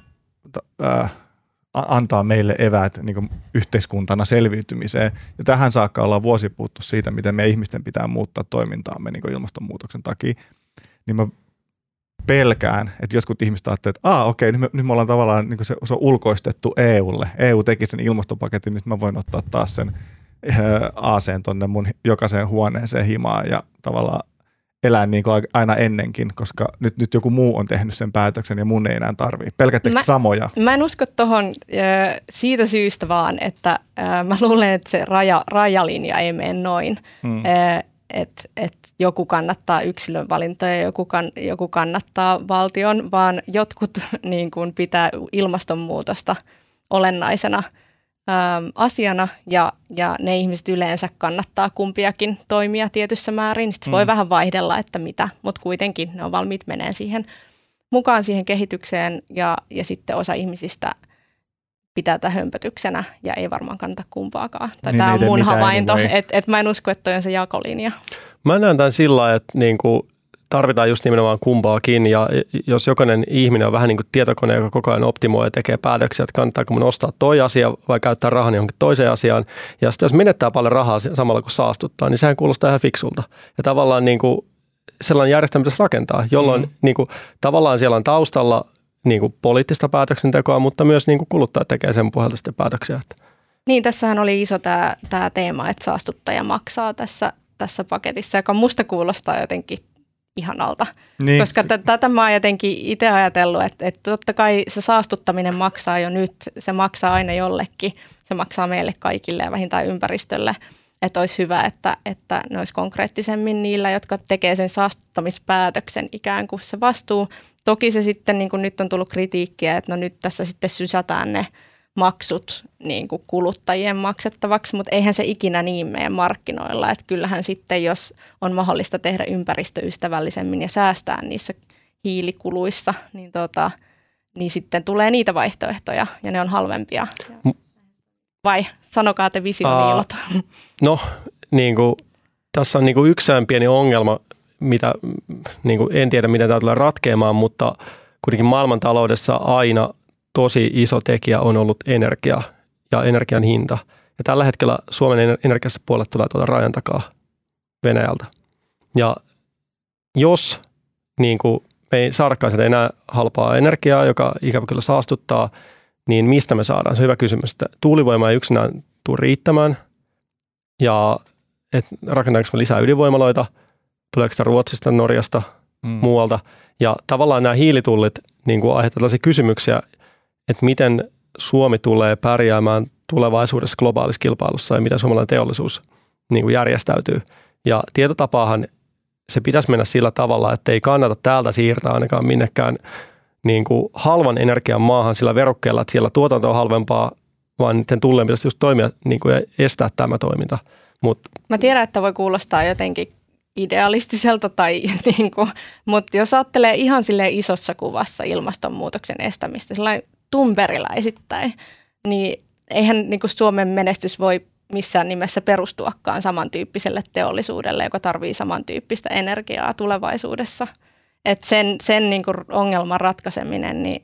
antaa meille eväät niin kuin yhteiskuntana selviytymiseen. Ja tähän saakka ollaan vuosi puhuttu siitä, miten meidän ihmisten pitää muuttaa toimintaamme niin kuin ilmastonmuutoksen takia. Niin mä pelkään, että jotkut ihmiset ajattelevat, että nyt me ollaan tavallaan, niin se on ulkoistettu EUlle. EU teki sen ilmastopaketin, nyt mä voin ottaa taas sen aaseen tuonne mun jokaiseen huoneeseen himaan ja tavallaan elää niin kuin aina ennenkin, koska nyt joku muu on tehnyt sen päätöksen ja mun ei enää tarvitse. Pelkättekö samoja? Mä en usko tuohon siitä syystä vaan, että mä luulen, että se rajalinja ei mene noin. Että joku kannattaa yksilön valintoja ja joku kannattaa valtion, vaan jotkut niin kuin pitää ilmastonmuutosta olennaisena asiana ja ne ihmiset yleensä kannattaa kumpiakin toimia tietyssä määrin. Sitten voi vähän vaihdella, että mitä, mutta kuitenkin ne on valmiit meneen siihen mukaan siihen kehitykseen ja sitten osa ihmisistä pitää tätä hömpötyksenä ja ei varmaan kannata kumpaakaan. Niin, tämä on mun havainto, että mä en usko, että toi on se jakolinja. Mä näen tämän sillä lailla, että niinku, tarvitaan just nimenomaan kumpaakin, ja jos jokainen ihminen on vähän niin kuin tietokone, joka koko ajan optimoi ja tekee päätöksiä, että kannattaako mun ostaa toi asia vai käyttää rahan johonkin toiseen asiaan, ja sitten jos menettää paljon rahaa samalla kun saastuttaa, niin sehän kuulostaa ihan fiksulta. Ja tavallaan niin kuin sellainen järjestelmä pitäisi rakentaa, jolloin niin kuin, tavallaan siellä on taustalla niin kuin poliittista päätöksentekoa, mutta myös niin kuin kuluttaja tekee sen pohjalta sitten päätöksiä. Niin, tässähän oli iso tämä teema, että saastuttaja maksaa tässä paketissa, joka musta kuulostaa jotenkin ihanalta, niin. Koska tätä mä oon jotenkin itse ajatellut, että totta kai se saastuttaminen maksaa jo nyt, se maksaa aina jollekin, se maksaa meille kaikille ja vähintään ympäristölle, että olisi hyvä, että ne olisi konkreettisemmin niillä, jotka tekee sen saastuttamispäätöksen ikään kuin se vastuu. Toki se sitten, niin kuin nyt on tullut kritiikkiä, että no nyt tässä sitten sysätään ne maksut niin kuin kuluttajien maksettavaksi, mutta eihän se ikinä niin meidän markkinoilla. Että kyllähän sitten, jos on mahdollista tehdä ympäristöystävällisemmin ja säästää niissä hiilikuluissa, niin, niin sitten tulee niitä vaihtoehtoja ja ne on halvempia. Vai sanokaa te visioniilot. No, niin kuin, tässä on niin kuin yksään pieni ongelma, mitä niin kuin, en tiedä, miten tämä tulee ratkeamaan, mutta kuitenkin maailmantaloudessa aina tosi iso tekijä on ollut energia ja energian hinta. Ja tällä hetkellä Suomen energiasta puolet tulee tuolta rajan takaa Venäjältä. Ja jos niin kuin, me ei saadakaan enää halpaa energiaa, joka ikävä kyllä saastuttaa, niin mistä me saadaan? Se on hyvä kysymys. Tuulivoima ei yksinään tule riittämään. Ja rakennetaanko me lisää ydinvoimaloita? Tuleeko sitä Ruotsista, Norjasta, muualta? Ja tavallaan nämä hiilitullit niin kuin aiheuttavat tällaisia kysymyksiä, että miten Suomi tulee pärjäämään tulevaisuudessa globaalissa kilpailussa ja mitä suomalainen teollisuus niin kuin järjestäytyy. Ja tietotapaahan se pitäisi mennä sillä tavalla, että ei kannata täältä siirtää ainakaan minnekään niin kuin halvan energian maahan sillä verukkeella, että siellä tuotanto on halvempaa, vaan niiden tulleen pitäisi just toimia niin kuin ja estää tämä toiminta. Mä tiedän, että voi kuulostaa jotenkin idealistiselta, tai, niin kuin, mutta jos ajattelee ihan silleen isossa kuvassa ilmastonmuutoksen estämistä, sellainen tumperiläisittäin, niin eihän niin kuin Suomen menestys voi missään nimessä perustuakaan samantyyppiselle teollisuudelle, joka tarvitsee samantyyppistä energiaa tulevaisuudessa. Että sen niin kuin ongelman ratkaiseminen, niin,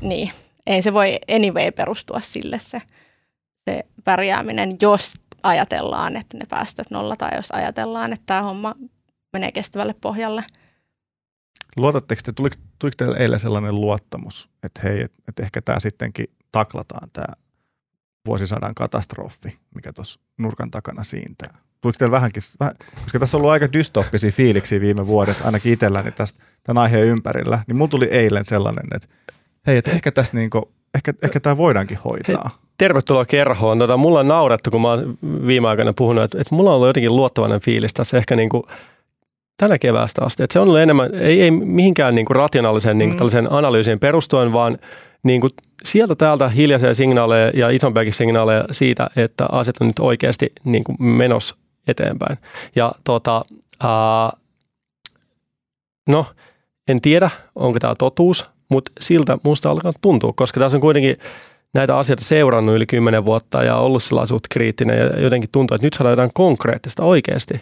niin ei se voi anyway perustua sille se pärjääminen, jos ajatellaan, että ne päästöt nollataan, tai jos ajatellaan, että tämä homma menee kestävälle pohjalle. Luotatteko te, tuliko teille eilen sellainen luottamus, että hei, että ehkä tämä sittenkin taklataan, tämä vuosisadan katastrofi, mikä tuossa nurkan takana siintää? Tuliko teille vähän, koska tässä on ollut aika dystoppisia fiiliksiä viime vuodet, ainakin itselläni tästä, tämän aiheen ympärillä, niin mun tuli eilen sellainen, että hei, että ehkä tässä niinku, ehkä tämä voidaankin hoitaa. Hei, tervetuloa kerhoon. Mulla on naurettu, kun mä oon viime aikoina puhunut, että mulla on ollut jotenkin luottavainen fiilis tässä ehkä niinku tänä keväästä asti. Että se on ollut enemmän, ei mihinkään niinku rationaaliseen niinku tällaiseen analyysiin perustuen, vaan niinku sieltä täältä hiljaisia signaaleja ja isompiakin signaaleja siitä, että asiat on nyt oikeasti niinku menossa eteenpäin. Ja no, en tiedä, onko tämä totuus, mutta siltä musta alkaa tuntua, koska tässä on kuitenkin näitä asioita seurannut yli 10 vuotta ja ollut sellaisuut kriittinen ja jotenkin tuntuu, että nyt saadaan jotain konkreettista oikeasti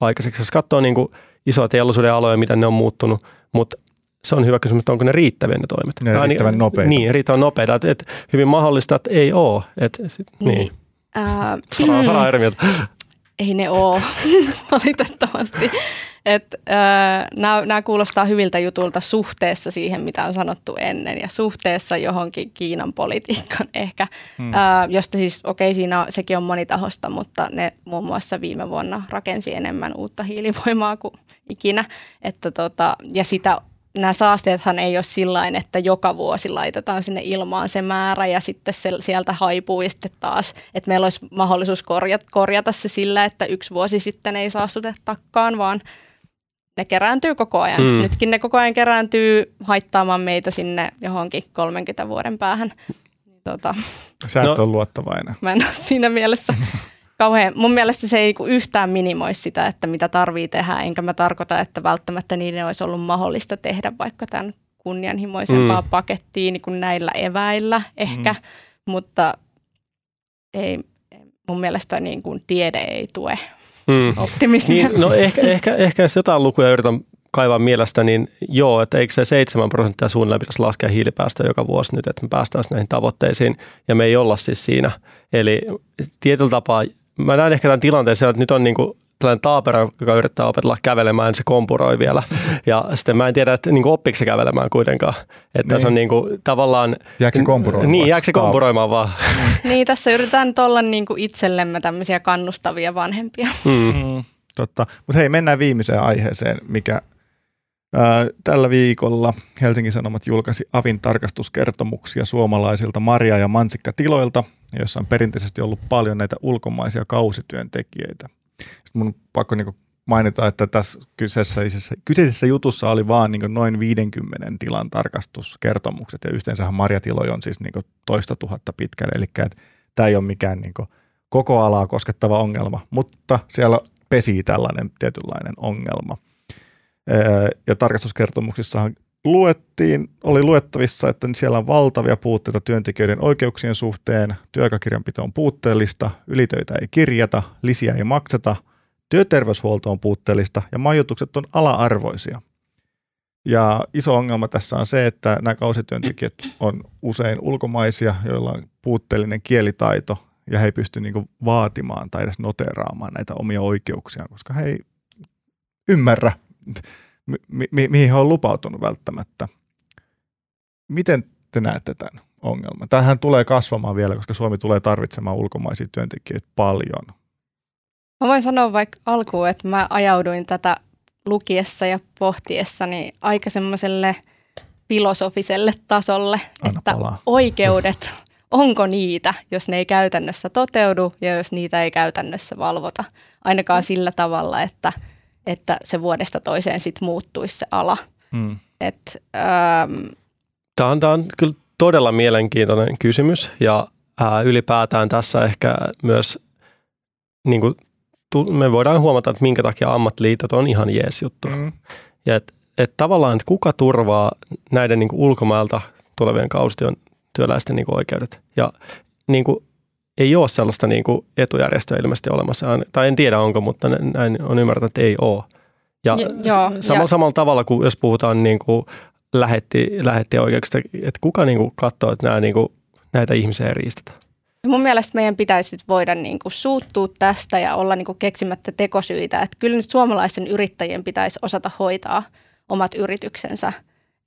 aikaiseksi. Jos katsoo niin kuin isoja teollisuuden aloja, miten ne on muuttunut, mutta se on hyvä kysymys, että onko ne riittäviä ne toimet. Ne on riittävän nopeita. Niin, riittävän nopeita. Et hyvin mahdollista, että ei ole. Niin. Saraa eri mieltä. Ei ne ole, valitettavasti. Nämä kuulostaa hyviltä jutulta suhteessa siihen, mitä on sanottu ennen ja suhteessa johonkin Kiinan politiikkaan ehkä, josta siis sekin on monitahosta, mutta ne muun muassa viime vuonna rakensi enemmän uutta hiilivoimaa kuin ikinä. Että ja sitä, nämä saasteethan ei ole sillain, että joka vuosi laitetaan sinne ilmaan se määrä ja sitten sieltä haipuu ja sitten taas, että meillä olisi mahdollisuus korjata se sillä, että 1 vuosi sitten ei saastutetakaan, vaan ne kerääntyy koko ajan. Nytkin ne koko ajan kerääntyy haittaamaan meitä sinne johonkin 30 vuoden päähän. Sä et ole luottavainen. Mä en ole siinä mielessä. Mun mielestä se ei yhtään minimoi sitä, että mitä tarvii tehdä, enkä mä tarkoita, että välttämättä niiden olisi ollut mahdollista tehdä vaikka tämän kunnianhimoisempaa pakettiin niin kuin näillä eväillä ehkä, mutta ei, mun mielestä niin kuin tiede ei tue optimismia. Niin, no ehkä jos jotain lukuja yritän kaivaa mielestä, niin joo, että eikö se 7% suunnilleen pitäisi laskea hiilipäästöä joka vuosi nyt, että me päästään näihin tavoitteisiin ja me ei olla siis siinä. Eli tietyllä tapaa, mä näen ehkä tämän tilanteen, että nyt on niin kuin tällainen taapero, joka yrittää opetella kävelemään, niin se kompuroi vielä. Ja sitten mä en tiedä, että niin oppiko se kävelemään kuitenkaan. Että niin. Se on niin kuin, tavallaan... Jääkö se kompuroimaan? Niin, jääkö se kompuroimaan vaan? Niin, tässä yritetään nyt olla niin kuin itsellemme tämmöisiä kannustavia vanhempia. Totta. Mutta hei, mennään viimeiseen aiheeseen, mikä tällä viikolla Helsingin Sanomat julkaisi avin tarkastuskertomuksia suomalaisilta marja- ja mansikkatiloilta, joissa on perinteisesti ollut paljon näitä ulkomaisia kausityöntekijöitä. Sitten mun pakko niin mainita, että tässä kyseisessä jutussa oli vaan niin noin 50 tilan tarkastuskertomukset, ja yhteensähän marjatiloja on siis niin toista tuhatta pitkälle, eli tämä ei ole mikään niin koko alaa koskettava ongelma, mutta siellä pesii tällainen tietynlainen ongelma. Ja tarkastuskertomuksissahan oli luettavissa, että siellä on valtavia puutteita työntekijöiden oikeuksien suhteen, työaikakirjanpito on puutteellista, ylitöitä ei kirjata, lisiä ei makseta, työterveyshuolto on puutteellista ja majoitukset on ala-arvoisia. Ja iso ongelma tässä on se, että nämä kausityöntekijät on usein ulkomaisia, joilla on puutteellinen kielitaito ja he ei pysty niinku vaatimaan tai edes noteeraamaan näitä omia oikeuksiaan, koska he ei ymmärrä, mihin he on lupautunut välttämättä. Miten te näette tämän ongelman? Tämähän tulee kasvamaan vielä, koska Suomi tulee tarvitsemaan ulkomaisia työntekijöitä paljon. Mä voin sanoa vaikka alkuun, että mä ajauduin tätä lukiessa ja pohtiessani aika semmoiselle filosofiselle tasolle, että oikeudet, onko niitä, jos ne ei käytännössä toteudu ja jos niitä ei käytännössä valvota, ainakaan sillä tavalla, että se vuodesta toiseen sitten muuttuisi se ala. Tämä on kyllä todella mielenkiintoinen kysymys ja ylipäätään tässä ehkä myös niin kuin, me voidaan huomata, että minkä takia ammattiliitot on ihan jees juttu. Ja et tavallaan, että kuka turvaa näiden niin kuin ulkomailta tulevien kausityöläisten niin kuin oikeudet. Ja niin kuin, ei ole sellaista niin kuin etujärjestöä ilmeisesti olemassa, tai en tiedä onko, mutta näin on ymmärtänyt, että ei ole. Ja samalla tavalla kuin jos puhutaan niin kuin lähettioikeuksista, että kuka niin kuin katsoo, että näitä ihmisiä ei riistetä. Mun mielestä meidän pitäisi voida niin kuin suuttua tästä ja olla niin kuin keksimättä tekosyitä. Että kyllä nyt suomalaisen yrittäjien pitäisi osata hoitaa omat yrityksensä.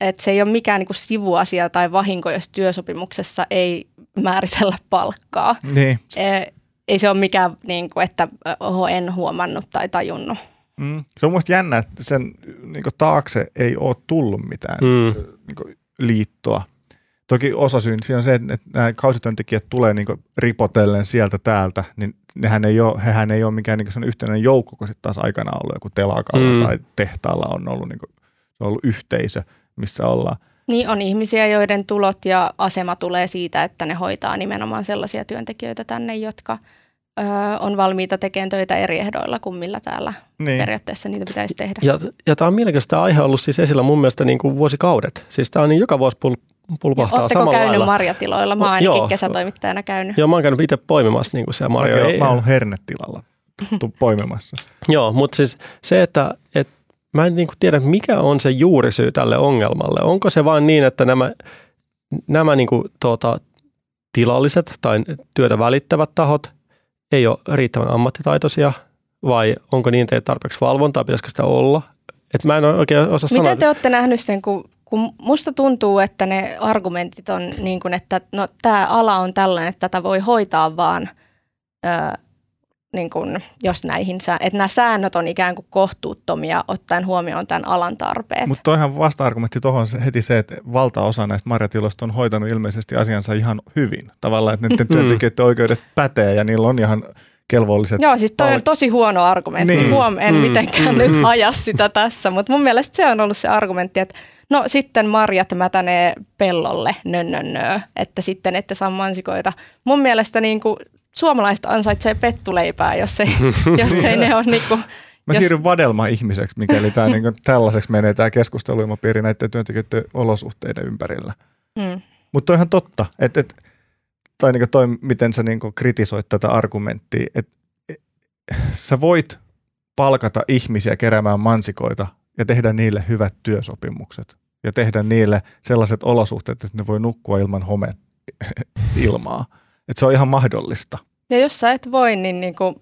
Että se ei ole mikään niin kuin sivuasia tai vahinko, jos työsopimuksessa ei määritellä palkkaa. Niin. Ei se ole mikään, niin kuin, että en huomannut tai tajunnut. Se on mun mielestä jännä, että sen niin kuin taakse ei ole tullut mitään niin kuin liittoa. Toki osasyyn siinä on se, että nämä kausityöntekijät tulee niin kuin ripotellen sieltä täältä, niin hehän ei ole mikään niin kuin yhteinen joukko, kun sitten taas aikanaan ollut joku telakalla tai tehtaalla on ollut, niin kuin, se on ollut yhteisö, missä ollaan. Niin on ihmisiä, joiden tulot ja asema tulee siitä, että ne hoitaa nimenomaan sellaisia työntekijöitä tänne, jotka on valmiita tekemään töitä eri ehdoilla kuin millä täällä periaatteessa niitä pitäisi tehdä. Ja tämä on mielenkiintoista aihe ollut siis esillä mun mielestä niin kuin vuosikaudet. Siis tämä on niin joka vuosi pulpahtaa samalla lailla. Oletteko käynyt marjatiloilla? Mä oon ainakin kesätoimittajana käynyt. Joo, mä oon käynyt itse poimimassa niin kuin siellä marjoja. Mä oon ollut hernetilalla poimimassa. Joo, mutta siis se, että mä en niin kuin tiedä, mikä on se juurisyy tälle ongelmalle. Onko se vaan niin, että nämä niin kuin, tilalliset tai työtä välittävät tahot ei ole riittävän ammattitaitoisia, vai onko niin teille tarpeeksi valvontaa, pitäisikö sitä olla? Et mä en oikein osaa sanoa. Miten te olette nähnyt sen, kun musta tuntuu, että ne argumentit on niin kuin, että no, tämä ala on tällainen, että tätä voi hoitaa vaan... niin kuin, jos näihin, että nämä säännöt on ikään kuin kohtuuttomia ottaen huomioon tämän alan tarpeet. Mutta toihan vasta-argumentti tuohon heti se, että valtaosa näistä marjatiloista on hoitanut ilmeisesti asiansa ihan hyvin. Tavallaan, että niiden työntekijöiden oikeudet pätee ja niillä on ihan kelvolliset... Joo, siis toi on tosi huono argumentti. Niin. En mitenkään nyt aja sitä tässä, mutta mun mielestä se on ollut se argumentti, että no sitten marjat mätänee pellolle, että sitten ette saa mansikoita. Mun mielestä niin kuin... Suomalaiset ansaitsee pettuleipää, jos ei ne ole niin kuin... Mä siirryn vadelma-ihmiseksi, mikäli tää niin kuin tällaiseksi menee tämä keskusteluilmapiiri näiden työntekijöiden olosuhteiden ympärillä. Mutta on ihan totta, tai niin kuin miten sä niin kuin kritisoit tätä argumenttia, että sä voit palkata ihmisiä keräämään mansikoita ja tehdä niille hyvät työsopimukset ja tehdä niille sellaiset olosuhteet, että ne voi nukkua ilman homeilmaa. Että se on ihan mahdollista. Ja jos sä et voi, niin niinku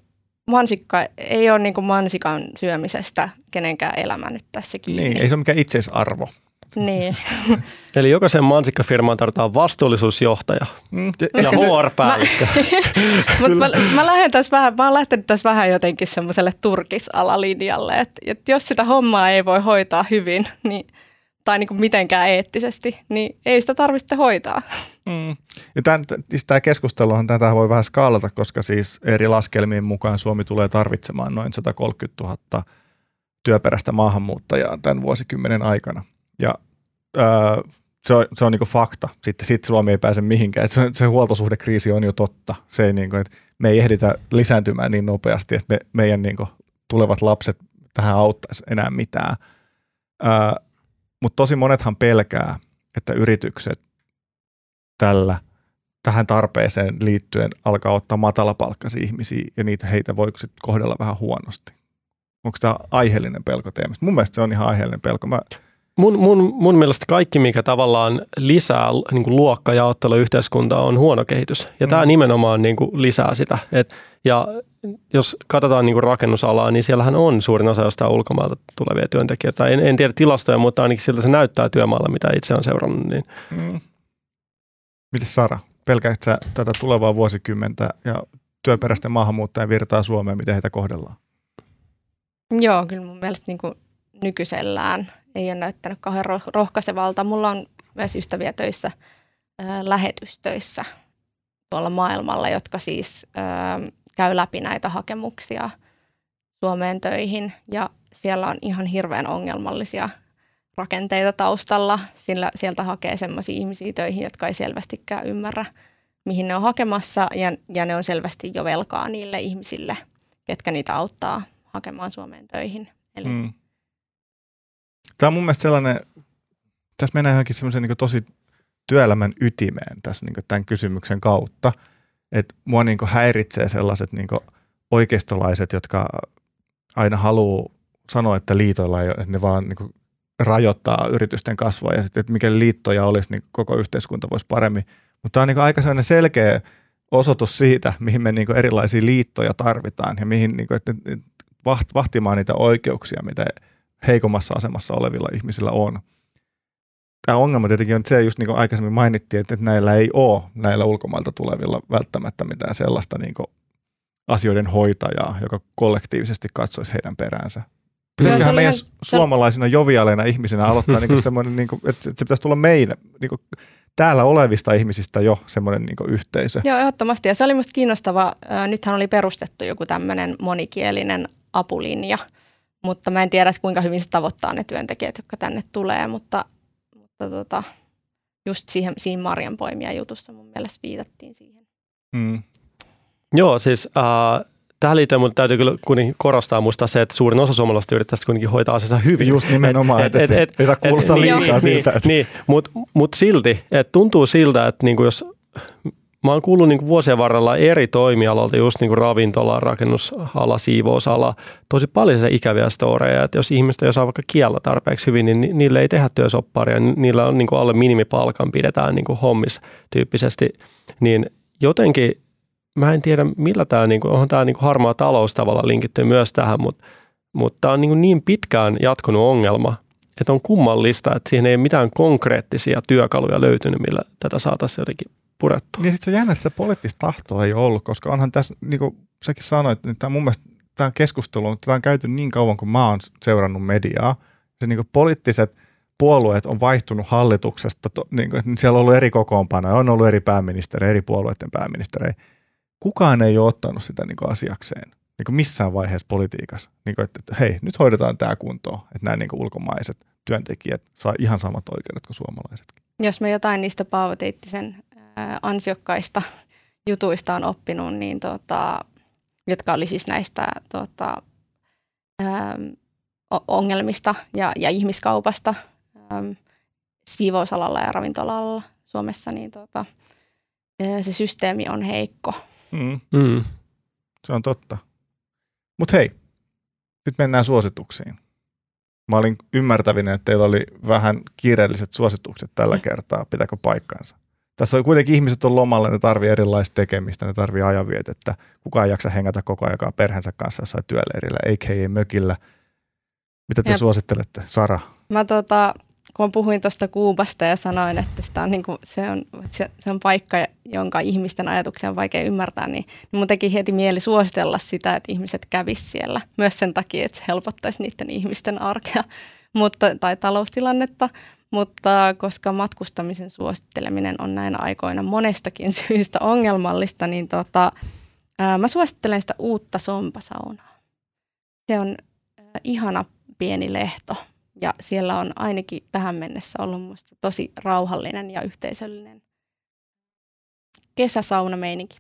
mansikka ei ole niinku mansikan syömisestä kenenkään elämä nyt tässä kiinni. Niin, ei se ole mikään itseisarvo. Niin. Eli jokaisen mansikkafirmaan tarvitaan vastuullisuusjohtaja ja HR-päällikkö. Mä oon lähtenyt tässä vähän jotenkin semmoiselle turkisalalinjalle, että jos sitä hommaa ei voi hoitaa hyvin niin, tai niin kuin mitenkään eettisesti, niin ei sitä tarvitse hoitaa. Mm. Ja tämä keskusteluhan tätä voi vähän skaalata, koska siis eri laskelmien mukaan Suomi tulee tarvitsemaan noin 130 000 työperäistä maahanmuuttajaa tämän vuosikymmenen aikana. Ja se on niinku fakta. Sitten Suomi ei pääse mihinkään. Se huoltosuhdekriisi on jo totta. Se ei niinku, että me ei ehditä lisääntymään niin nopeasti, että meidän niinku tulevat lapset tähän auttaisi enää mitään. Mutta tosi monethan pelkää, että yritykset tähän tarpeeseen liittyen alkaa ottaa matalapalkkaisia ihmisiä ja heitä voi sitten kohdella vähän huonosti. Onko tämä aiheellinen pelko teemistä? Mun mielestä se on ihan aiheellinen pelko. Mun mielestä kaikki, mikä tavallaan lisää niin kuin luokkajaottelua yhteiskuntaa, on huono kehitys. Ja tämä nimenomaan niin kuin lisää sitä. Ja jos katsotaan niin kuin rakennusalaa, niin siellähän on suurin osa jostain ulkomailta tulevia työntekijöitä. En tiedä tilastoja, mutta ainakin siltä se näyttää työmaalla, mitä itse on seurannut. Niin. Mites Sara, pelkäätkö sä tätä tulevaa vuosikymmentä ja työperäisten maahanmuuttajien virtaa Suomeen, miten heitä kohdellaan? Joo, kyllä mun mielestä niin kuin nykyisellään ei ole näyttänyt kauhean rohkaisevalta. Mulla on myös ystäviä töissä, lähetystöissä tuolla maailmalla, jotka siis käy läpi näitä hakemuksia Suomeen töihin. Ja siellä on ihan hirveän ongelmallisia rakenteita taustalla. Sieltä hakee semmoisia ihmisiä töihin, jotka ei selvästikään ymmärrä, mihin ne on hakemassa. Ja ne on selvästi jo velkaa niille ihmisille, ketkä niitä auttaa hakemaan Suomeen töihin. Eli tämä on mun mielestä sellainen, tässä mennään johonkin semmoisen niin tosi työelämän ytimeen tässä niin tämän kysymyksen kautta, että mua niin häiritsee sellaiset niin oikeistolaiset, jotka aina haluaa sanoa, että liitoilla ei ole, että ne vaan niin rajoittaa yritysten kasvua ja sitten, että mikäli liittoja olisi, niin koko yhteiskunta voisi paremmin. Mutta tämä on niin aika sellainen selkeä osoitus siitä, mihin me niin erilaisia liittoja tarvitaan ja mihin niin vahtimaan niitä oikeuksia, mitä heikommassa asemassa olevilla ihmisillä on. Tämä ongelma tietenkin on, että se just niin kuin aikaisemmin mainittiin, että näillä ei ole, näillä ulkomailta tulevilla välttämättä mitään sellaista niin kuin asioiden hoitajaa, joka kollektiivisesti katsoisi heidän peräänsä. Pitäisiköhän meidän suomalaisina jovialeina ihmisinä aloittaa niin kuin semmoinen, niin kuin, että se pitäisi tulla meidän, niin kuin täällä olevista ihmisistä jo semmoinen niin kuin yhteisö. Joo, ehdottomasti. Ja se oli musta kiinnostavaa. Nythän oli perustettu joku tämmöinen monikielinen apulinja. Mutta mä en tiedä, kuinka hyvin se tavoittaa ne työntekijät, jotka tänne tulee, mutta just siinä marjanpoimia jutussa mun mielestä viitattiin siihen. Mm. Joo, siis tähän liittyen mun täytyy kyllä kuitenkin korostaa musta se, että suurin osa suomalaisista yrittäjistä kuitenkin hoitaa asiansa hyvin. Just nimenomaan, että ei saa kuulostaa liikaa siltä. Mutta silti, että tuntuu siltä, että niinku jos... Mä oon kuullut niin kuin vuosien varrella eri toimialoilta, just niin kuin ravintola, rakennusala, siivousala, tosi paljon se ikäviä storeja, että jos ihmiset ei osaa vaikka kieltä tarpeeksi hyvin, niin niille ei tehdä työsopparia, niillä on niin kuin alle minimipalkan pidetään niin kuin hommis tyyppisesti, niin jotenkin mä en tiedä millä tämä, niin kuin, onhan tämä niin kuin harmaa talous tavallaan linkittyy myös tähän, mutta tämä on niin pitkään jatkunut ongelma, että on kummallista, että siihen ei mitään konkreettisia työkaluja löytynyt, millä tätä saataisiin jotenkin purettua. Niin sitten se on jännä, että se poliittista tahtoa ei ollut, koska onhan tässä, niin kuin säkin sanoit, niin tämä mun mielestä tämä keskustelu, tämä on käyty niin kauan, kun mä oon seurannut mediaa. Se niin kuin poliittiset puolueet on vaihtunut hallituksesta, niin kuin, siellä on ollut eri kokoonpanoja, on ollut eri pääministerejä, eri puolueiden pääministerejä. Kukaan ei ole ottanut sitä niin kuin asiakseen niin kuin missään vaiheessa politiikassa, niin kuin, että hei, nyt hoidetaan tämä kuntoon, että nämä niin kuin ulkomaiset työntekijät saa ihan samat oikeudet kuin suomalaisetkin. Jos mä jotain niistä Paavo Teittisen ansiokkaista jutuista on oppinut, niin jotka oli siis näistä ongelmista ja ihmiskaupasta siivousalalla ja ravintola-alalla Suomessa, niin se systeemi on heikko. Mm. Se on totta. Mutta hei, Sitten mennään suosituksiin. Mä olin ymmärtävinen, että teillä oli vähän kiireelliset suositukset tällä kertaa. Pitääkö paikkansa? Tässä on kuitenkin ihmiset on lomalla, ne tarvii erilaista tekemistä, ne tarvii ajanvietettä. Kukaan ei jaksa hengätä koko ajan perheensä kanssa jossain työleirillä, a.k.a. mökillä. Mitä te suosittelette, Sara? Mä kun puhuin tuosta Kuubasta ja sanoin, että sitä on, niin kuin, se on paikka, jonka ihmisten ajatuksia on vaikea ymmärtää, niin mun teki heti mieli suositella sitä, että ihmiset kävisivät siellä. Myös sen takia, että se helpottaisi niiden ihmisten arkea tai taloustilannetta. Mutta koska matkustamisen suositteleminen on näinä aikoina monestakin syystä ongelmallista, niin mä suosittelen sitä uutta Sompasaunaa. Se on ihana pieni lehto ja siellä on ainakin tähän mennessä ollut musta tosi rauhallinen ja yhteisöllinen kesäsaunameininki.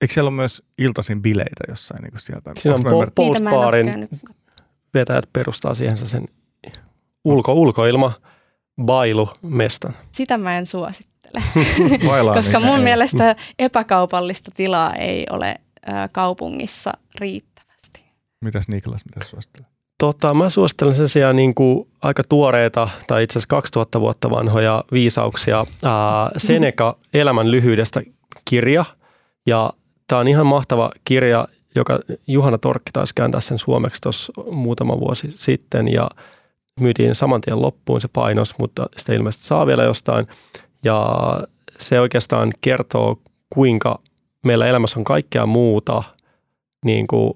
Eikö siellä ole myös iltaisin bileitä jossain niin kuin sieltä? Siinä on postbaarin vetäjät perustaa siihen sen ulkoilma. Bailumestan. Sitä mä en suosittele, koska mun mielestä epäkaupallista tilaa ei ole kaupungissa riittävästi. Mitäs Niklas, mitä suosittelet? Mä suosittelen sen sijaan niin kuin aika tuoreita tai itse asiassa 2000 vuotta vanhoja viisauksia. Seneca, elämän lyhyydestä kirja. Ja tää on ihan mahtava kirja, joka Juhana Torkki taisi kääntää sen suomeksi tuossa muutama vuosi sitten ja myytiin saman tien loppuun se painos, mutta sitä ilmeisesti saa vielä jostain. Ja se oikeastaan kertoo, kuinka meillä elämässä on kaikkea muuta, niin kuin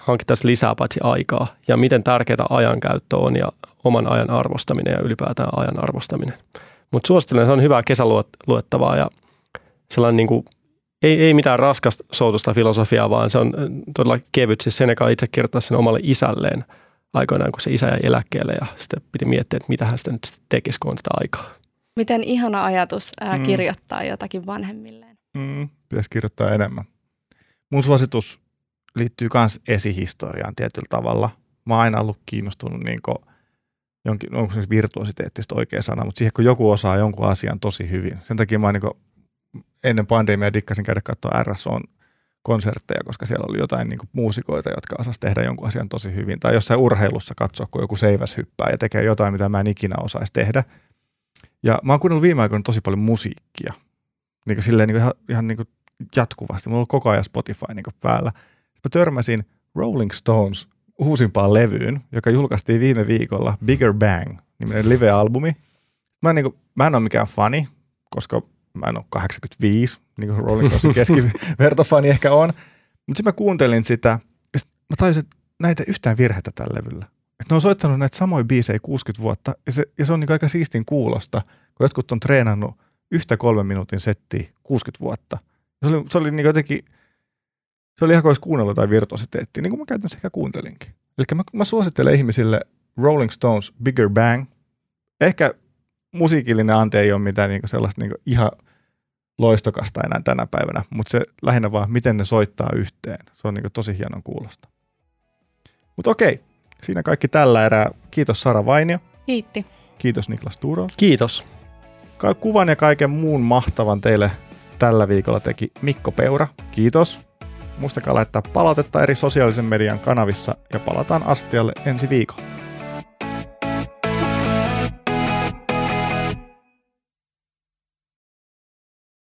hankittaisiin lisää paitsi aikaa. Ja miten tärkeää ajankäyttö on ja oman ajan arvostaminen ja ylipäätään ajan arvostaminen. Mutta suosittelen, se on hyvää kesäluettavaa ja sellainen niin kuin, ei mitään raskasta soutusta filosofiaa, vaan se on todella kevyt. Siis Seneca itse kertaa sen omalle isälleen. Aikoinaan, kun se isä jäi eläkkeelle ja sitten piti miettiä, että mitä hän sitä nyt tekisi, kun on tätä aikaa. Miten ihana ajatus kirjoittaa jotakin vanhemmilleen. Pitäisi kirjoittaa enemmän. Mun suositus liittyy myös esihistoriaan tietyllä tavalla. Mä oon aina ollut kiinnostunut, onko se virtuositeettista oikea sana, mutta siihen kun joku osaa jonkun asian tosi hyvin. Sen takia mä ennen pandemiaa dikkasin käydä katsoa RSOn konsertteja, koska siellä oli jotain muusikoita, jotka osasivat tehdä jonkun asian tosi hyvin. Tai jossain urheilussa katsoa, kun joku seiväs hyppää ja tekee jotain, mitä mä en ikinä osaisi tehdä. Ja mä oon kuunnellut viime aikoina tosi paljon musiikkia. Ihan jatkuvasti. Mulla on koko ajan Spotify päällä. Sitten mä törmäsin Rolling Stones uusimpaan levyyn, joka julkaistiin viime viikolla, Bigger Bang-niminen live-albumi. Mä en ole mikään fani, koska mä en ole 85, niin kuin Rolling Stonesin keskivertofani ehkä on. Mutta sitten mä kuuntelin sitä, ja mä tajusin, että näitä yhtään virheitä tällä levyllä. Että ne on soittanut näitä samoja biisejä 60 vuotta, ja se on aika siistin kuulosta, kun jotkut on treenannut yhtä 3 minuutin settiä 60 vuotta. Se oli ihan kuin olisi kuunnellut jotain virtuositeettia, niin kuin mä käytännössä ehkä kuuntelinkin. Eli mä suosittelen ihmisille Rolling Stones, Bigger Bang, ehkä musiikillinen ante ei ole mitään sellaista ihan loistokasta enää tänä päivänä, mutta se lähinnä vaan, miten ne soittaa yhteen. Se on tosi hienon kuulosta. Mutta okei, siinä kaikki tällä erää. Kiitos Sara Vainio. Kiitti. Kiitos Niklas Sturoos. Kiitos. Kuvan ja kaiken muun mahtavan teille tällä viikolla teki Mikko Peura. Kiitos. Muistakaa laittaa palautetta eri sosiaalisen median kanavissa ja palataan astialle ensi viikolla.